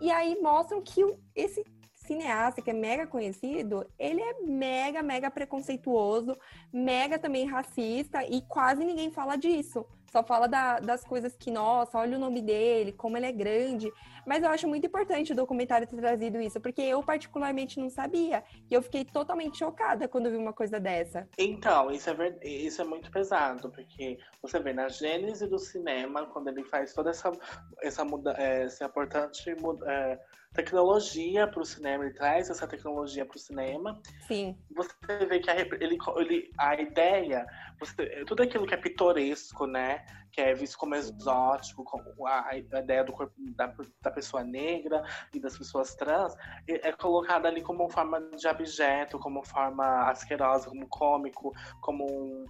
E aí mostram que esse cineasta, que é mega conhecido, ele é mega, mega preconceituoso, mega também racista, e quase ninguém fala disso. Só fala das coisas que, nossa, olha o nome dele, como ele é grande. Mas eu acho muito importante o documentário ter trazido isso, porque eu particularmente não sabia. E eu fiquei totalmente chocada quando vi uma coisa dessa. Então, isso é muito pesado, porque você vê na gênese do cinema, quando ele faz toda essa importante tecnologia para o cinema, ele traz essa tecnologia para o cinema. Sim. Você vê que a ideia, tudo aquilo que é pitoresco, né, que é visto como exótico, como a ideia do corpo da pessoa negra e das pessoas trans, é colocada ali como forma de abjeto, como forma asquerosa, como cômico, como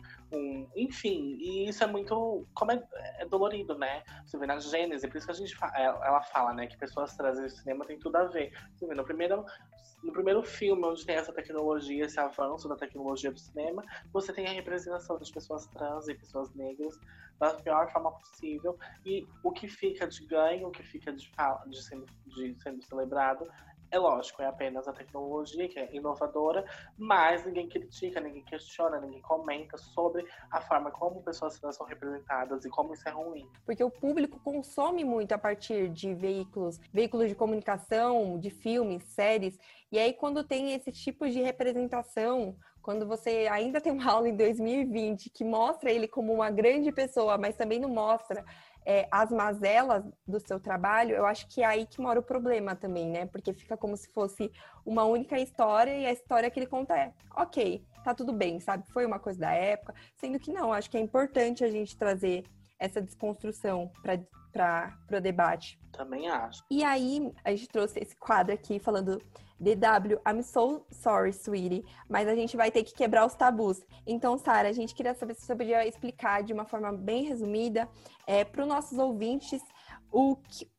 enfim, e isso é muito, como é dolorido, né? Você vê na Gênese, por isso que a gente ela fala, né, que pessoas trans e cinema tem tudo a ver. Você vê, no primeiro filme, onde tem essa tecnologia, esse avanço da tecnologia do cinema, você tem a representação das pessoas trans e pessoas negras da pior forma possível, e o que fica de ganho, o que fica de sendo celebrado É lógico, é apenas a tecnologia que é inovadora, mas ninguém critica, ninguém questiona, ninguém comenta sobre a forma como pessoas trans são representadas e como isso é ruim. Porque o público consome muito a partir de veículos de comunicação, de filmes, séries, e aí quando tem esse tipo de representação, quando você ainda tem uma aula em 2020 que mostra ele como uma grande pessoa, mas também não mostra as mazelas do seu trabalho, eu acho que é aí que mora o problema também, né? Porque fica como se fosse uma única história e a história que ele conta é, ok, tá tudo bem, sabe? Foi uma coisa da época, sendo que não, acho que é importante a gente trazer essa desconstrução para o debate. Também acho. E aí, a gente trouxe esse quadro aqui falando DW, I'm so sorry, sweetie, mas a gente vai ter que quebrar os tabus. Então, Sarah, a gente queria saber se você podia explicar de uma forma bem resumida para os nossos ouvintes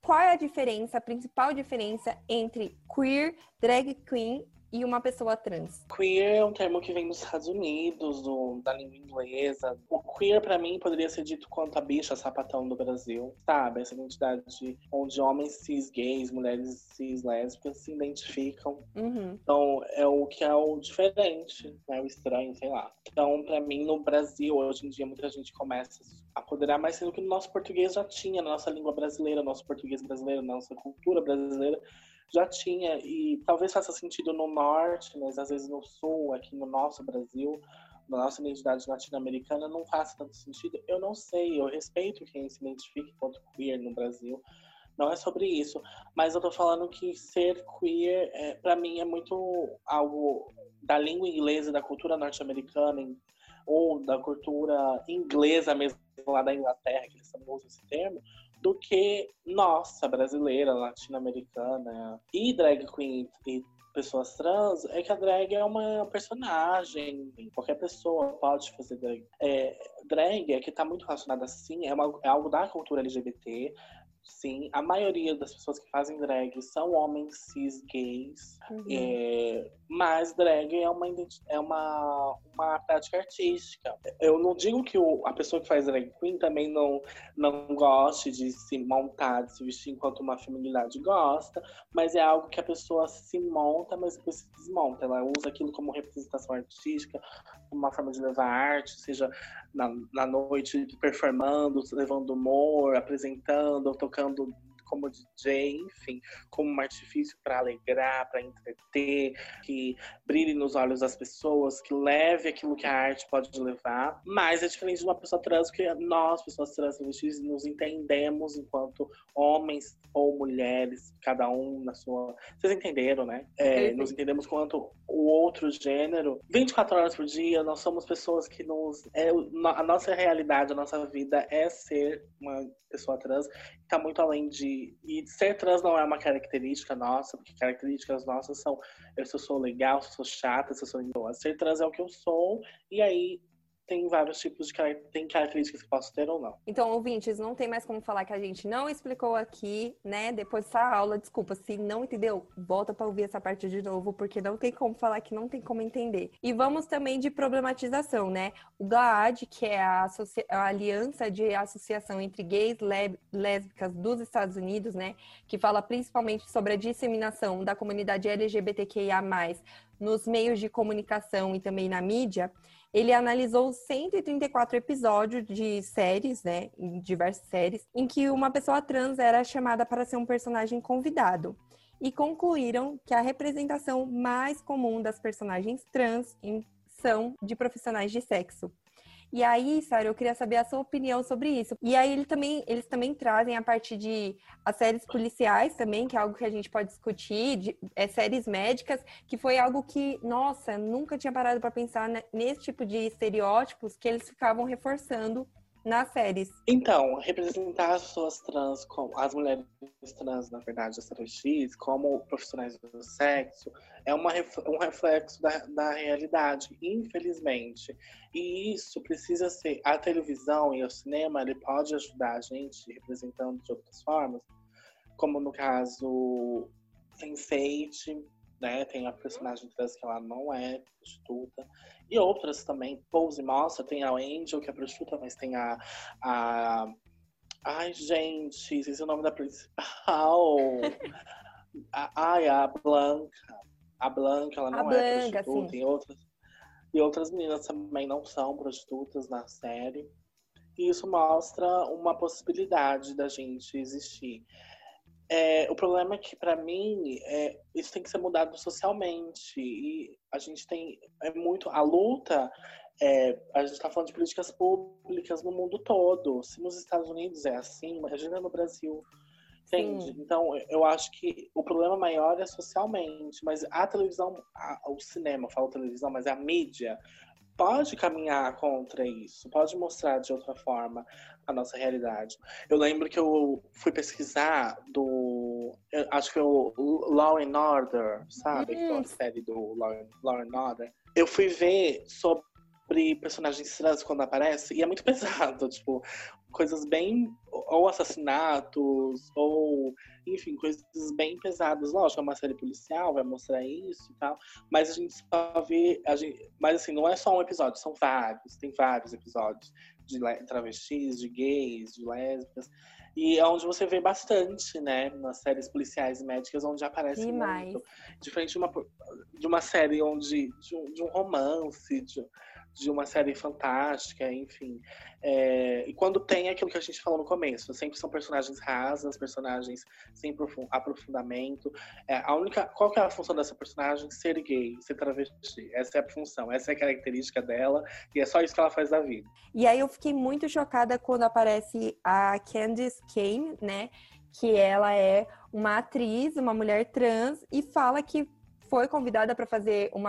qual é a principal diferença entre queer, drag queen e uma pessoa trans. Queer é um termo que vem dos Estados Unidos, da língua inglesa. O queer, pra mim, poderia ser dito quanto a bicha sapatão do Brasil, sabe? Essa identidade onde homens cis gays, mulheres cis lésbicas se identificam. Uhum. Então, é o que é o diferente, né? O estranho, sei lá. Então, pra mim, no Brasil, hoje em dia, muita gente começa a apoderar mais, sendo que no nosso português já tinha, na nossa língua brasileira, nosso português brasileiro, nossa cultura brasileira, já tinha, e talvez faça sentido no norte, mas às vezes no sul, aqui no nosso Brasil, na nossa identidade latino-americana, não faça tanto sentido. Eu não sei, eu respeito quem se identifica enquanto queer no Brasil, não é sobre isso, mas eu tô falando que ser queer, pra mim, é muito algo da língua inglesa, da cultura norte-americana, ou da cultura inglesa mesmo, lá da Inglaterra, que eles também usam esse termo, do que nossa, brasileira, latino-americana. E drag queen e pessoas trans, é que a drag é uma personagem, qualquer pessoa pode fazer drag. Drag é que tá muito relacionada, sim, é algo da cultura LGBT, sim. A maioria das pessoas que fazem drag são homens cis gays, uhum. Mas drag é uma prática artística. Eu não digo que a pessoa que faz drag queen também não goste de se montar, de se vestir enquanto uma feminilidade gosta, mas é algo que a pessoa se monta, mas depois se desmonta. Ela usa aquilo como representação artística, uma forma de levar arte, seja na noite performando, levando humor, apresentando, tocando como DJ, enfim, como um artifício para alegrar, para entreter, que brilhe nos olhos das pessoas, que leve aquilo que a arte pode levar. Mas é diferente de uma pessoa trans, porque nós, pessoas trans, nos entendemos enquanto homens ou mulheres, cada um na sua... Vocês entenderam, né? Nos entendemos quanto o outro gênero. 24 horas por dia, nós somos pessoas que nos... a nossa realidade, a nossa vida é ser uma pessoa trans, que tá muito além de... E ser trans não é uma característica nossa, porque características nossas são se eu sou legal, se eu sou chata, se eu sou indoa. Ser trans é o que eu sou, e aí tem vários tipos de características que posso ter ou não. Então, ouvintes, não tem mais como falar que a gente não explicou aqui, né? Depois dessa aula, desculpa, se não entendeu, volta para ouvir essa parte de novo, porque não tem como falar que não tem como entender. E vamos também de problematização, né? O GLAAD, que é a aliança de associação entre gays e lésbicas dos Estados Unidos, né? Que fala principalmente sobre a disseminação da comunidade LGBTQIA+, nos meios de comunicação e também na mídia. Ele analisou 134 episódios de séries, né, em diversas séries, em que uma pessoa trans era chamada para ser um personagem convidado. E concluíram que a representação mais comum das personagens trans são de profissionais de sexo. E aí, Sarah, eu queria saber a sua opinião sobre isso. E aí eles também trazem a parte de as séries policiais também, que é algo que a gente pode discutir, séries médicas, que foi algo que, nossa, nunca tinha parado para pensar nesse tipo de estereótipos que eles ficavam reforçando nas séries. Então, representar as pessoas trans, as mulheres trans, na verdade, as travestis, como profissionais do sexo, é um reflexo da realidade, infelizmente. E isso precisa ser... A televisão e o cinema, ele pode ajudar a gente representando de outras formas, como no caso Sense8, né? Tem a personagem trans que ela não é prostituta. E outras também, Pose mostra, tem a Angel, que é prostituta, mas tem a... Ai, gente, esqueci o nome da principal. A Blanca, ela não é prostituta, sim. E outras meninas também não são prostitutas na série. E isso mostra uma possibilidade da gente existir. O problema é que, pra mim, isso tem que ser mudado socialmente. E a gente tem muito... A luta... a gente tá falando de políticas públicas no mundo todo. Se nos Estados Unidos é assim, imagina no Brasil. Entende? Sim. Então, eu acho que o problema maior é socialmente. Mas a televisão... o cinema, eu falo televisão, mas a mídia... pode caminhar contra isso, pode mostrar de outra forma a nossa realidade. Eu lembro que eu fui pesquisar acho que o Law and Order, sabe? Que é uma série do Law and Order. Eu fui ver sobre personagens trans quando aparece, e é muito pesado, tipo, coisas bem... ou assassinatos, ou... enfim, coisas bem pesadas. Lógico, é uma série policial, vai mostrar isso e tal. Mas a gente só vê... mas assim, não é só um episódio, são vários. Tem vários episódios de travestis, de gays, de lésbicas. E é onde você vê bastante, né? Nas séries policiais e médicas, onde aparece demais. Muito. Diferente de uma série onde... de um romance, de uma série fantástica, enfim. E quando tem aquilo que a gente falou no começo, sempre são personagens rasas, personagens sem aprofundamento. Qual que é a função dessa personagem? Ser gay, ser travesti. Essa é a função, essa é a característica dela, e é só isso que ela faz da vida. E aí eu fiquei muito chocada quando aparece a Candice Kane, né? Que ela é uma atriz, uma mulher trans, e fala que foi convidada para fazer um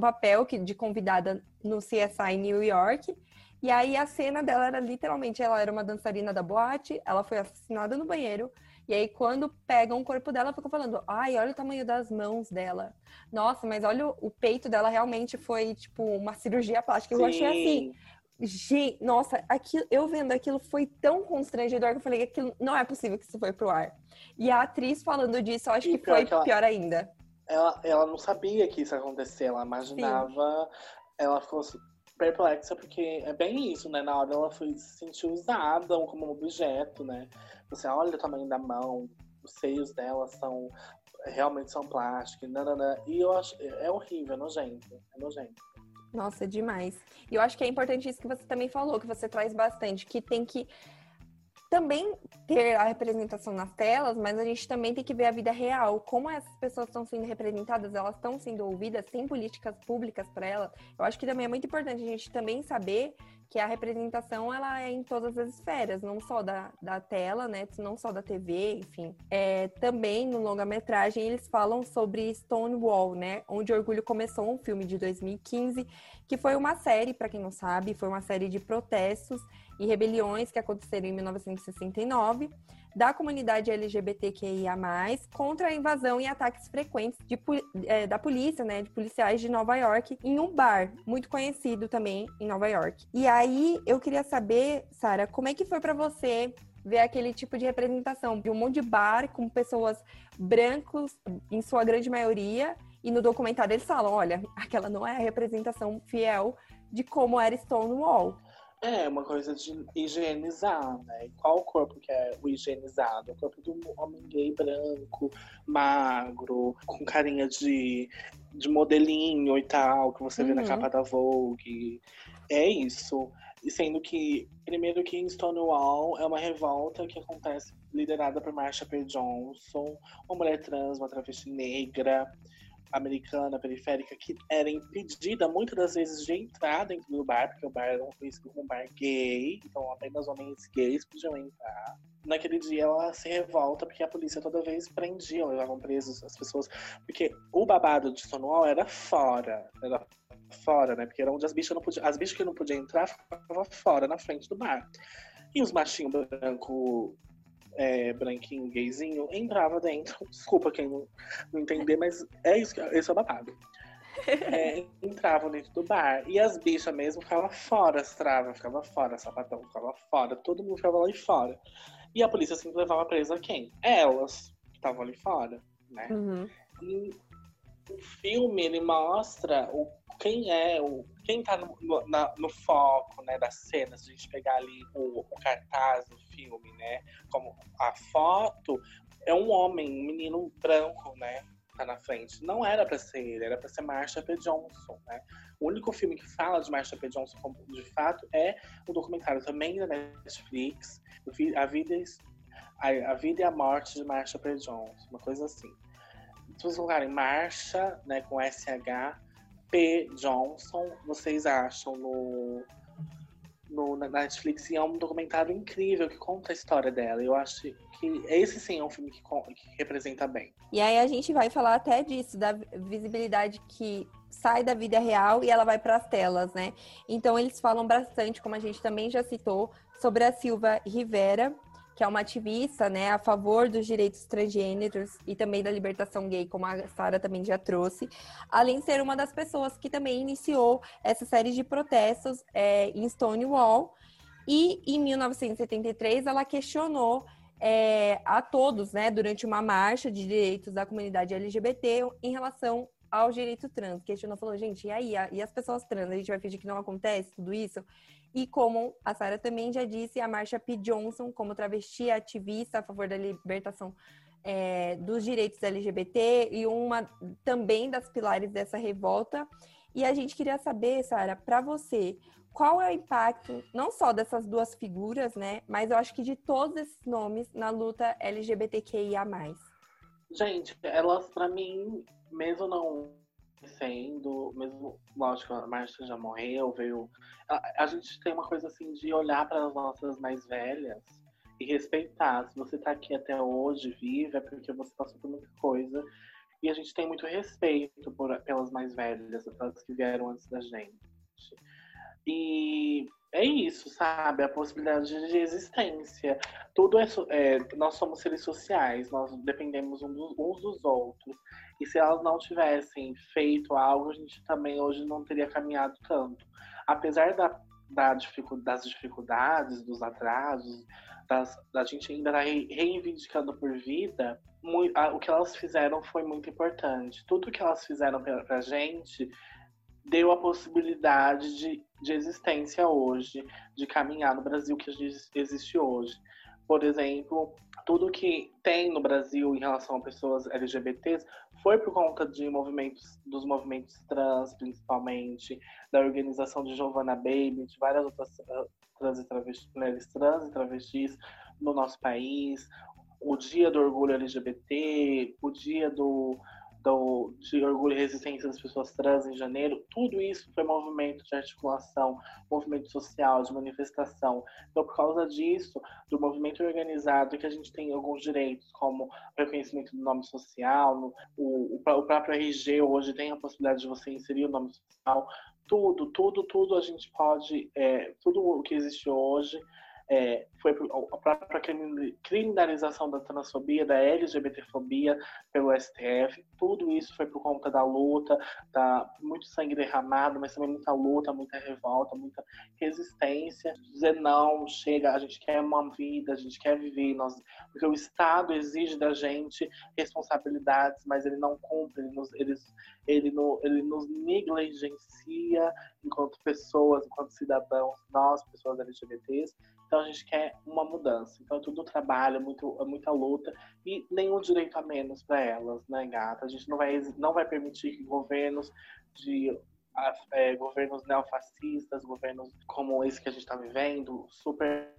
papel de convidada no CSI New York. E aí a cena dela era literalmente, ela era uma dançarina da boate, ela foi assassinada no banheiro. E aí quando pegam o corpo dela, ficam falando, ai, olha o tamanho das mãos dela. Nossa, mas olha o peito dela, realmente foi tipo uma cirurgia plástica. Sim. Eu achei assim... Gente, nossa, eu vendo aquilo foi tão constrangedor que eu falei que não é possível que isso foi pro ar. E a atriz falando disso, eu acho que foi pior ainda. Ela não sabia que isso ia acontecer, ela imaginava... Sim. Ela ficou perplexa porque é bem isso, né? Na hora ela se sentiu usada como um objeto, né? Você olha o tamanho da mão, os seios dela realmente são plásticos, nanana. E eu acho... é horrível, é nojento. Nossa, demais. E eu acho que é importante isso que você também falou, que você traz bastante, que tem que também ter a representação nas telas, mas a gente também tem que ver a vida real. Como essas pessoas estão sendo representadas, elas estão sendo ouvidas, tem políticas públicas para elas. Eu acho que também é muito importante a gente também saber que a representação, ela é em todas as esferas, não só da tela, né? Não só da TV, enfim. Também no longa-metragem eles falam sobre Stonewall, né? Onde Orgulho Começou, um filme de 2015, que foi uma série, para quem não sabe, foi uma série de protestos e rebeliões que aconteceram em 1969 da comunidade LGBTQIA+, contra a invasão e ataques frequentes da polícia, né, de policiais de Nova York, em um bar muito conhecido também em Nova York. E aí, eu queria saber, Sarah, como é que foi para você ver aquele tipo de representação de um monte de bar com pessoas brancas, em sua grande maioria, e no documentário eles falam, olha, aquela não é a representação fiel de como era Stonewall. É uma coisa de higienizar, né? E qual o corpo que é o higienizado? O corpo do homem gay branco, magro, com carinha de modelinho e tal, que você vê na capa da Vogue. É isso. E sendo que, primeiro que em Stonewall é uma revolta que acontece liderada por Marsha P. Johnson, uma mulher trans, uma travesti negra, americana, periférica, que era impedida muitas das vezes de entrar dentro do bar, porque o bar era conhecido como um bar gay, então apenas homens gays podiam entrar. Naquele dia ela se revolta porque a polícia toda vez prendia, levavam presos as pessoas, porque o babado de Stonewall era fora, né, porque era onde as bichas que não podiam entrar ficavam fora, na frente do bar. E os machinhos brancos, branquinho, gayzinho, entrava dentro. Desculpa quem não entender, mas é isso, esse é o babado. Entravam dentro do bar. E as bichas mesmo ficavam fora, as travas ficavam fora, sapatão ficava fora, todo mundo ficava lá fora. E a polícia sempre levava presa quem? Elas, que estavam ali fora, né? Uhum. E o filme, ele mostra quem tá no foco, né, das cenas. Se a gente pegar ali o cartaz do filme, né, como a foto, é um homem, um menino branco, né? Tá na frente. Não era pra ser ele, era pra ser Marsha P. Johnson, né? O único filme que fala de Marsha P. Johnson de fato é o documentário também da Netflix, A Vida e a Morte de Marsha P. Johnson, uma coisa assim. Se vocês colocarem Marsha, né, com SH, P. Johnson, vocês acham na Netflix, e é um documentário incrível que conta a história dela. Eu acho que esse sim é um filme que representa bem. E aí a gente vai falar até disso, da visibilidade que sai da vida real e ela vai para as telas, né? Então eles falam bastante, como a gente também já citou, sobre a Silvia Rivera, que é uma ativista, né, a favor dos direitos transgêneros e também da libertação gay, como a Sarah também já trouxe, além de ser uma das pessoas que também iniciou essa série de protestos em Stonewall. E em 1973 ela questionou a todos, né, durante uma marcha de direitos da comunidade LGBT em relação ao direito trans. Questionou, falou, gente, e aí? E as pessoas trans? A gente vai fingir que não acontece tudo isso? E como a Sarah também já disse, a Marsha P. Johnson, como travesti ativista a favor da libertação dos direitos LGBT e uma também das pilares dessa revolta. E a gente queria saber, Sarah, para você, qual é o impacto, não só dessas duas figuras, né, mas eu acho que de todos esses nomes na luta LGBTQIA+. Gente, elas, para mim, mesmo não sendo, mesmo, lógico, a Marsha já morreu, veio... A gente tem uma coisa assim de olhar para as nossas mais velhas e respeitar. Se você tá aqui até hoje, viva, é porque você passou por muita coisa. E a gente tem muito respeito pelas mais velhas, pelas que vieram antes da gente. E é isso, sabe? A possibilidade de existência. Tudo nós somos seres sociais, nós dependemos uns dos outros. E se elas não tivessem feito algo, a gente também hoje não teria caminhado tanto. Apesar das dificuldades, dos atrasos, da gente ainda reivindicando por vida, o que elas fizeram foi muito importante. Tudo que elas fizeram pra gente deu a possibilidade de existência hoje, de caminhar no Brasil que existe hoje. Por exemplo, tudo que tem no Brasil em relação a pessoas LGBTs foi por conta dos movimentos trans, principalmente, da organização de Giovanna Baby, de várias outras mulheres trans e travestis no nosso país, o Dia do Orgulho LGBT, o Dia de Orgulho e Resistência das Pessoas Trans em janeiro. Tudo isso foi movimento de articulação, movimento social, de manifestação. Então, por causa disso, do movimento organizado, que a gente tem alguns direitos, como reconhecimento do nome social, o próprio RG hoje tem a possibilidade de você inserir o nome social. Tudo a gente pode... tudo o que existe hoje foi a própria criminalização da transfobia, da LGBTfobia pelo STF. Tudo isso foi por conta da luta, muito sangue derramado, mas também muita luta, muita revolta, muita resistência. Dizer não, chega, a gente quer uma vida, a gente quer viver, porque o Estado exige da gente responsabilidades, mas ele não cumpre, ele nos negligencia enquanto pessoas, enquanto cidadãos, nós, pessoas LGBTs. Então a gente quer uma mudança. Então é tudo trabalho, é muita luta e nenhum direito a menos para elas, né, gata? A gente não vai permitir que governos governos neofascistas, governos como esse que a gente está vivendo, super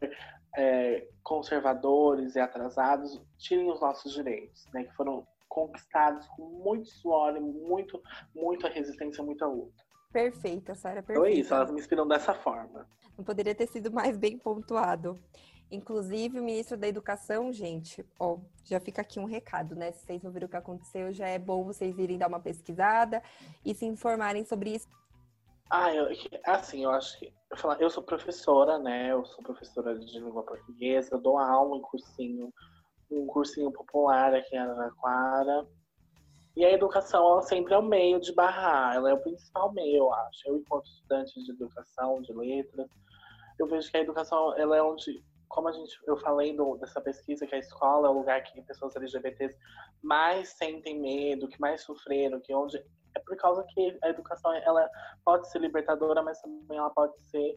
conservadores e atrasados, tirem os nossos direitos, né, que foram conquistados com muito suor e muita resistência, muita luta. Perfeita, Sarah, perfeita. Então é isso, elas me inspiram dessa forma. Não poderia ter sido mais bem pontuado. Inclusive, o ministro da Educação, gente, ó, já fica aqui um recado, né? Se vocês não viram o que aconteceu, já é bom vocês irem dar uma pesquisada e se informarem sobre isso. Eu acho que... Eu sou professora, né? Eu sou professora de língua portuguesa, eu dou aula em cursinho, um cursinho popular aqui em Araraquara. E a educação, ela sempre é o meio de barrar, ela é o principal meio, eu acho. Eu, enquanto estudante de educação, de letras, eu vejo que a educação, ela é onde, como eu falei dessa pesquisa, que a escola é o lugar que pessoas LGBTs mais sentem medo, que mais sofreram, que onde... É por causa que a educação, ela pode ser libertadora, mas também ela pode ser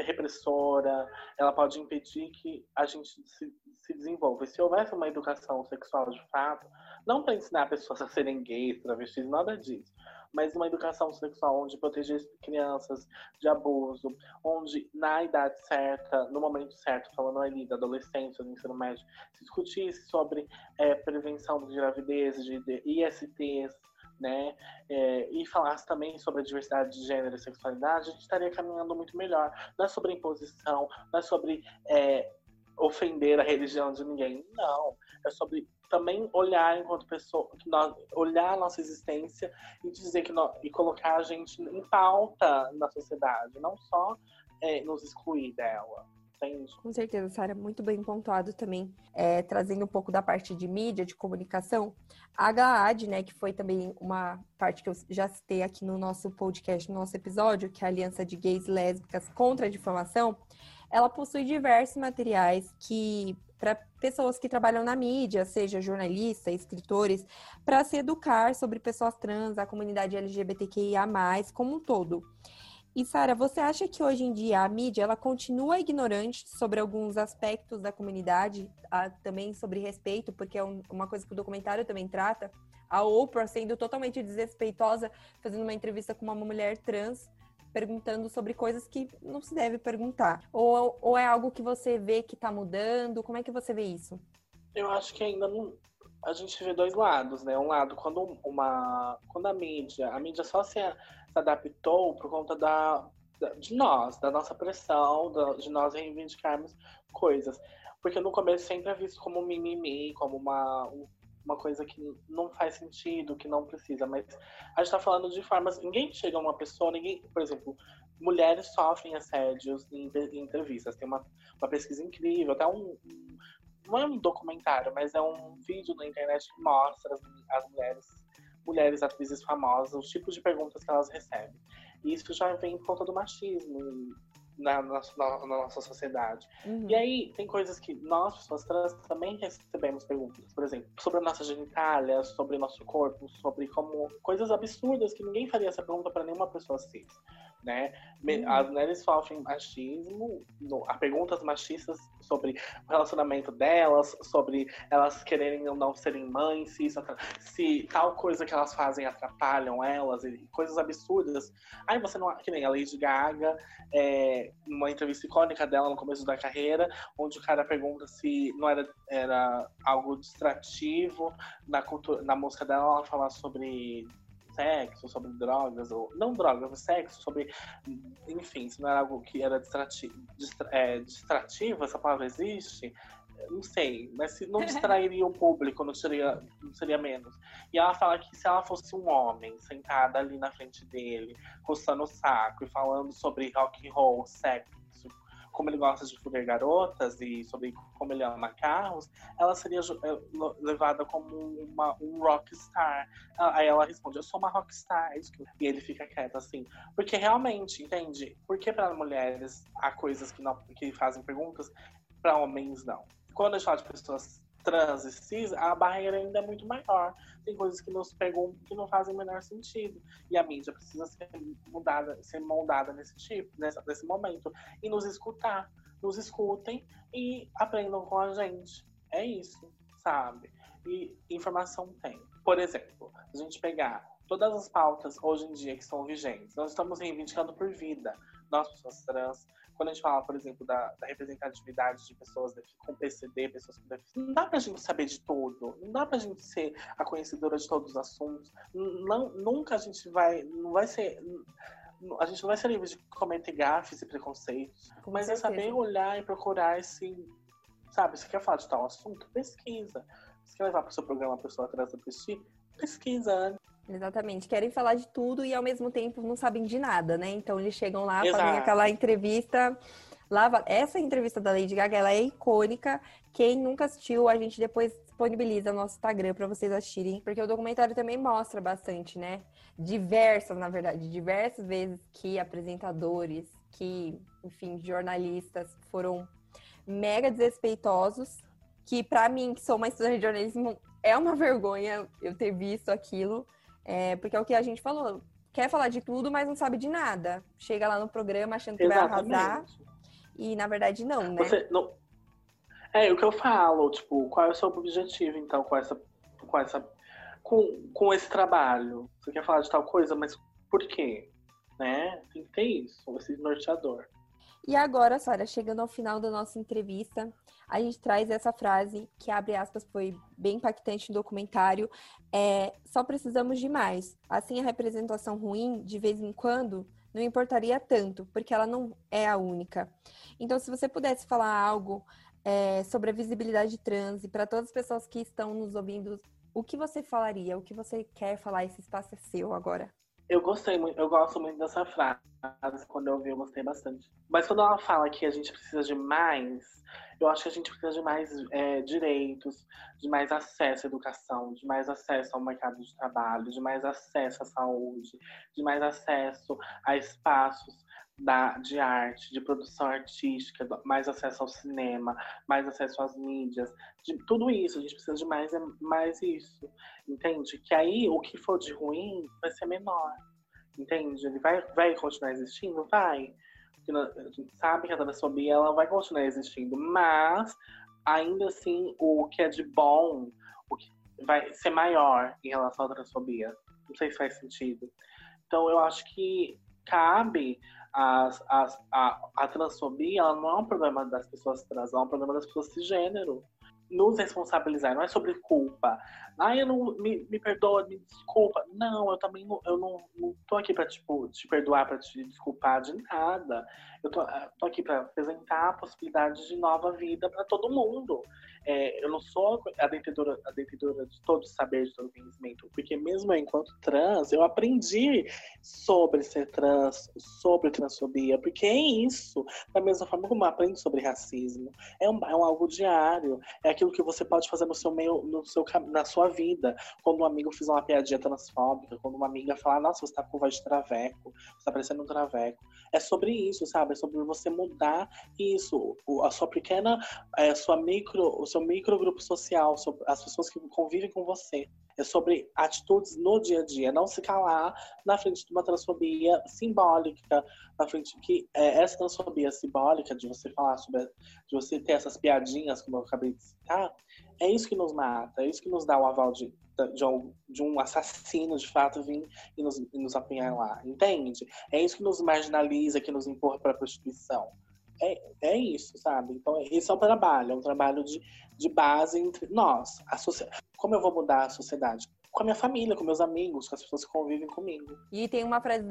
repressora, ela pode impedir que a gente se desenvolva. E se houvesse uma educação sexual de fato, não para ensinar pessoas a serem gays, travestis, nada disso, mas uma educação sexual onde proteger crianças de abuso, onde na idade certa, no momento certo, falando ali da adolescência, do ensino médio, se discutisse sobre prevenção de gravidez, de ISTs, né? E falasse também sobre a diversidade de gênero e sexualidade, a gente estaria caminhando muito melhor. Não é sobre imposição, não é sobre ofender a religião de ninguém, não. É sobre também olhar enquanto pessoa, olhar a nossa existência e dizer que nós, e colocar a gente em pauta na sociedade, não só nos excluir dela. Com certeza, Sarah, muito bem pontuado também, trazendo um pouco da parte de mídia, de comunicação. A GLAAD, né, que foi também uma parte que eu já citei aqui no nosso podcast, no nosso episódio, que é a Aliança de Gays e Lésbicas contra a Difamação, ela possui diversos materiais que, para pessoas que trabalham na mídia, seja jornalistas, escritores, para se educar sobre pessoas trans, a comunidade LGBTQIA+, como um todo. E, Sarah, você acha que hoje em dia a mídia ela continua ignorante sobre alguns aspectos da comunidade, também sobre respeito, porque é uma coisa que o documentário também trata, a Oprah sendo totalmente desrespeitosa, fazendo uma entrevista com uma mulher trans, perguntando sobre coisas que não se deve perguntar? Ou é algo que você vê que está mudando? Como é que você vê isso? Eu acho que ainda não... A gente vê dois lados, né? Um lado, quando a mídia só se adaptou por conta de nós, da nossa pressão, de nós reivindicarmos coisas. Porque no começo sempre é visto como mimimi, como uma coisa que não faz sentido, que não precisa. Mas a gente tá falando de formas... Ninguém chega a uma pessoa, por exemplo, mulheres sofrem assédios em entrevistas. Tem uma pesquisa incrível, até não é um documentário, mas é um vídeo na internet que mostra as mulheres atrizes famosas, os tipos de perguntas que elas recebem. E isso já vem por conta do machismo na nossa sociedade. Uhum. E aí, tem coisas que nós, pessoas trans, também recebemos perguntas. Por exemplo, sobre a nossa genitália, sobre o nosso corpo, sobre como... Coisas absurdas que ninguém faria essa pergunta para nenhuma pessoa cis, né? Uhum. As mulheres sofrem machismo, há perguntas machistas sobre o relacionamento delas, sobre elas quererem ou não serem mães, se tal coisa que elas fazem atrapalham elas, e coisas absurdas. Aí você não... Que nem a Lady Gaga, uma entrevista icônica dela no começo da carreira, onde o cara pergunta se não era algo distrativo na música dela, ela fala sobre sexo, sobre drogas, ou não drogas, mas sexo, sobre, enfim, se não era algo que era distrativo, essa palavra existe, não sei, mas se não distrairia o público, não seria menos. E ela fala que se ela fosse um homem sentada ali na frente dele, coçando o saco e falando sobre rock and roll, sexo, como ele gosta de fuder garotas e sobre como ele ama carros, ela seria levada como um rockstar. Aí ela responde, eu sou uma rockstar. E ele fica quieto, assim. Porque realmente, entende? Porque para mulheres há coisas que fazem perguntas, para homens não. Quando a gente fala de pessoas trans e cis, a barreira ainda é muito maior. Tem coisas que nos perguntam que não fazem o menor sentido. E a mídia precisa ser moldada nesse momento. E nos escutar. Nos escutem e aprendam com a gente. É isso, sabe? E informação tem. Por exemplo, a gente pegar todas as pautas hoje em dia que são vigentes. Nós estamos reivindicando por vida. Nós, pessoas trans... Quando a gente fala, por exemplo, da representatividade de pessoas com PCD, pessoas com deficiência, não dá pra gente saber de tudo, não dá pra gente ser a conhecedora de todos os assuntos, a gente não vai ser livre de cometer gafes e preconceitos, mas é saber olhar e procurar sabe, você quer falar de tal assunto? Pesquisa. Você quer levar pro seu programa a pessoa atrás da pesquisa? Pesquisa antes. Exatamente, querem falar de tudo e ao mesmo tempo não sabem de nada, né? Então eles chegam lá, fazem aquela entrevista. Essa entrevista da Lady Gaga, ela é icônica. Quem nunca assistiu, a gente depois disponibiliza no nosso Instagram para vocês assistirem, porque o documentário também mostra bastante, né? Diversas vezes que apresentadores, que, enfim, jornalistas foram mega desrespeitosos, que para mim, que sou uma estudante de jornalismo, é uma vergonha eu ter visto aquilo. Porque é o que a gente falou, quer falar de tudo, mas não sabe de nada. Chega lá no programa achando que vai arrasar. E, na verdade, não, né? Você não... É o que eu falo, tipo, qual é o seu objetivo, então, com esse trabalho? Você quer falar de tal coisa, mas por quê? Né? Tem que ter isso, esse norteador. E agora, Sarah, chegando ao final da nossa entrevista, a gente traz essa frase que, abre aspas, foi bem impactante no documentário. É, só precisamos de mais. Assim, a representação ruim, de vez em quando, não importaria tanto, porque ela não é a única. Então, se você pudesse falar algo sobre a visibilidade trans e para todas as pessoas que estão nos ouvindo, o que você falaria? O que você quer falar? Esse espaço é seu agora. Eu gosto muito dessa frase. Quando eu ouvi, eu gostei bastante. Mas quando ela fala que a gente precisa de mais, eu acho que a gente precisa de mais direitos, de mais acesso à educação, de mais acesso ao mercado de trabalho, de mais acesso à saúde, de mais acesso a espaços de arte, de produção artística, mais acesso ao cinema, mais acesso às mídias, de tudo isso. A gente precisa de mais isso, entende? Que aí o que for de ruim vai ser menor, entende? Ele vai continuar existindo? Vai. Porque a gente sabe que a transfobia ela vai continuar existindo, mas ainda assim o que é de bom o que vai ser maior em relação à transfobia. Não sei se faz sentido. Então eu acho que cabe a transfobia, ela não é um problema das pessoas trans, ela é um problema das pessoas cisgênero. Nos responsabilizar, não é sobre culpa. Ah, eu não me perdoa, me desculpa. Não, eu também não tô aqui pra tipo, te perdoar, pra te desculpar de nada. Eu tô aqui pra apresentar a possibilidade de nova vida pra todo mundo. Eu não sou a detentora de todo saber, de todo conhecimento, porque mesmo eu, enquanto trans, eu aprendi sobre ser trans, sobre transfobia, porque é isso. Da mesma forma como eu aprendo sobre racismo, é um algo diário, é aquilo que você pode fazer no seu meio, na sua vida. Quando um amigo fizer uma piadinha transfóbica, quando uma amiga falar, nossa, você tá com voz de traveco, você tá parecendo um traveco. É sobre isso, sabe? É sobre você mudar isso, a sua pequena, o seu microgrupo social, as pessoas que convivem com você. É sobre atitudes no dia a dia, não se calar na frente de uma transfobia simbólica, na frente que essa transfobia simbólica de você falar sobre, de você ter essas piadinhas, como eu acabei de citar, é isso que nos mata, é isso que nos dá o aval de um assassino de fato vir e nos apunhalar, entende? É isso que nos marginaliza, que nos empurra para a prostituição. É isso, sabe? Então, esse é um trabalho de base entre nós. Como eu vou mudar a sociedade? Com a minha família, com meus amigos, com as pessoas que convivem comigo. E tem uma frase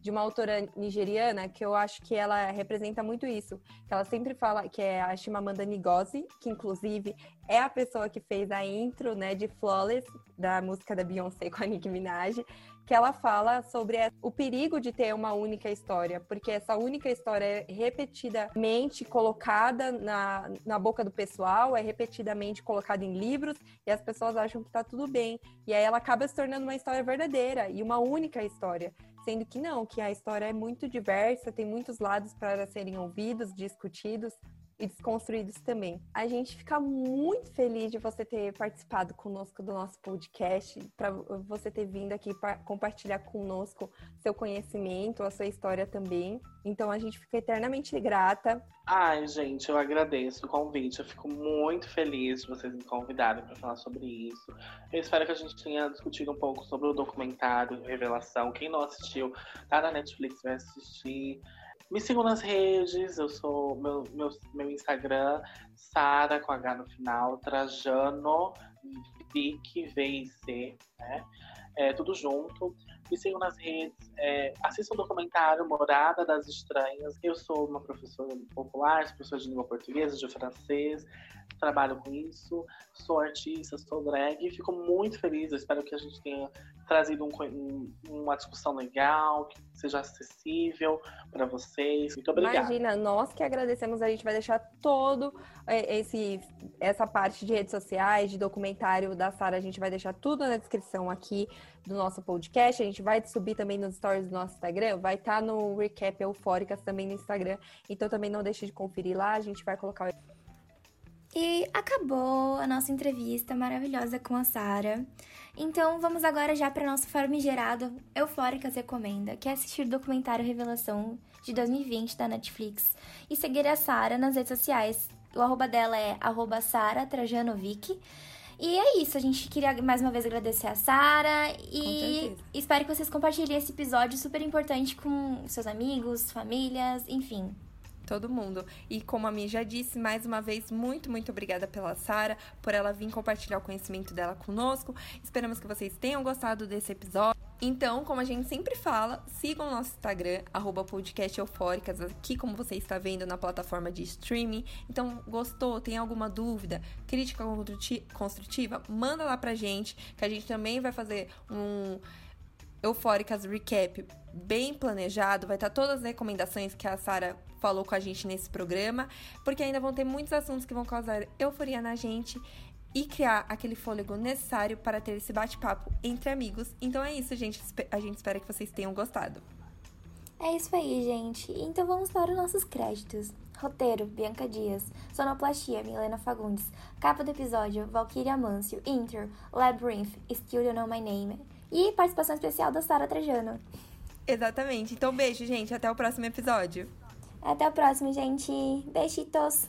de uma autora nigeriana que eu acho que ela representa muito isso. Que ela sempre fala, que é a Chimamanda Ngozi, que inclusive é a pessoa que fez a intro, né, de Flawless, da música da Beyoncé com a Nicki Minaj, que ela fala sobre o perigo de ter uma única história, porque essa única história é repetidamente colocada na boca do pessoal, é repetidamente colocada em livros, e as pessoas acham que tá tudo bem. E aí ela acaba se tornando uma história verdadeira, e uma única história. Sendo que não, que a história é muito diversa, tem muitos lados para serem ouvidos, discutidos e desconstruídos também. A gente fica muito feliz de você ter participado conosco do nosso podcast, para você ter vindo aqui compartilhar conosco seu conhecimento, a sua história também. Então a gente fica eternamente grata. Ai, gente, eu agradeço o convite. Eu fico muito feliz de vocês me convidarem para falar sobre isso. Eu espero que a gente tenha discutido um pouco sobre o documentário Revelação. Quem não assistiu, tá na Netflix, vai assistir. Me sigam nas redes, eu sou meu Instagram, Sarah com H no final, Trajano, Vic, V-I-C, né? Tudo junto. Me sigam nas redes, assistam o documentário Morada das Estranhas. Eu sou uma professora popular, sou professora de língua portuguesa, de francês, trabalho com isso, sou artista, sou drag e fico muito feliz. Eu espero que a gente tenha trazido uma discussão legal, que seja acessível para vocês. Muito obrigada. Imagina, nós que agradecemos. A gente vai deixar todo essa parte de redes sociais, de documentário da Sarah, a gente vai deixar tudo na descrição aqui do nosso podcast. A gente vai subir também nos stories do nosso Instagram, vai estar no Recap Eufóricas também no Instagram, então também não deixe de conferir lá, a gente vai colocar E acabou a nossa entrevista maravilhosa com a Sarah. Então vamos agora já para nosso famigerado Eufóricas Recomenda, que é assistir o documentário Revelação de 2020 da Netflix e seguir a Sarah nas redes sociais. O arroba dela é @SarahTrajanoVic. E é isso, a gente queria mais uma vez agradecer a Sarah e espero que vocês compartilhem esse episódio super importante com seus amigos, famílias, enfim, todo mundo. E como a Mi já disse, mais uma vez, muito, muito obrigada pela Sarah, por ela vir compartilhar o conhecimento dela conosco. Esperamos que vocês tenham gostado desse episódio. Então, como a gente sempre fala, sigam o nosso Instagram, @podcasteufóricas, aqui como você está vendo na plataforma de streaming. Então, gostou? Tem alguma dúvida? Crítica construtiva? Manda lá pra gente, que a gente também vai fazer um Eufóricas Recap bem planejado. Vai estar todas as recomendações que a Sarah falou com a gente nesse programa, porque ainda vão ter muitos assuntos que vão causar euforia na gente e criar aquele fôlego necessário para ter esse bate-papo entre amigos. Então é isso, gente. A gente espera que vocês tenham gostado. É isso aí, gente. Então vamos para os nossos créditos. Roteiro, Bianca Dias. Sonoplastia, Helena Fagundes. Capa do episódio, Valkyria Amâncio. Intro, Labyrinth, Still You Know My Name. E participação especial da Sarah Trajano. Exatamente. Então beijo, gente. Até o próximo episódio. Até o próximo, gente. Beijitos.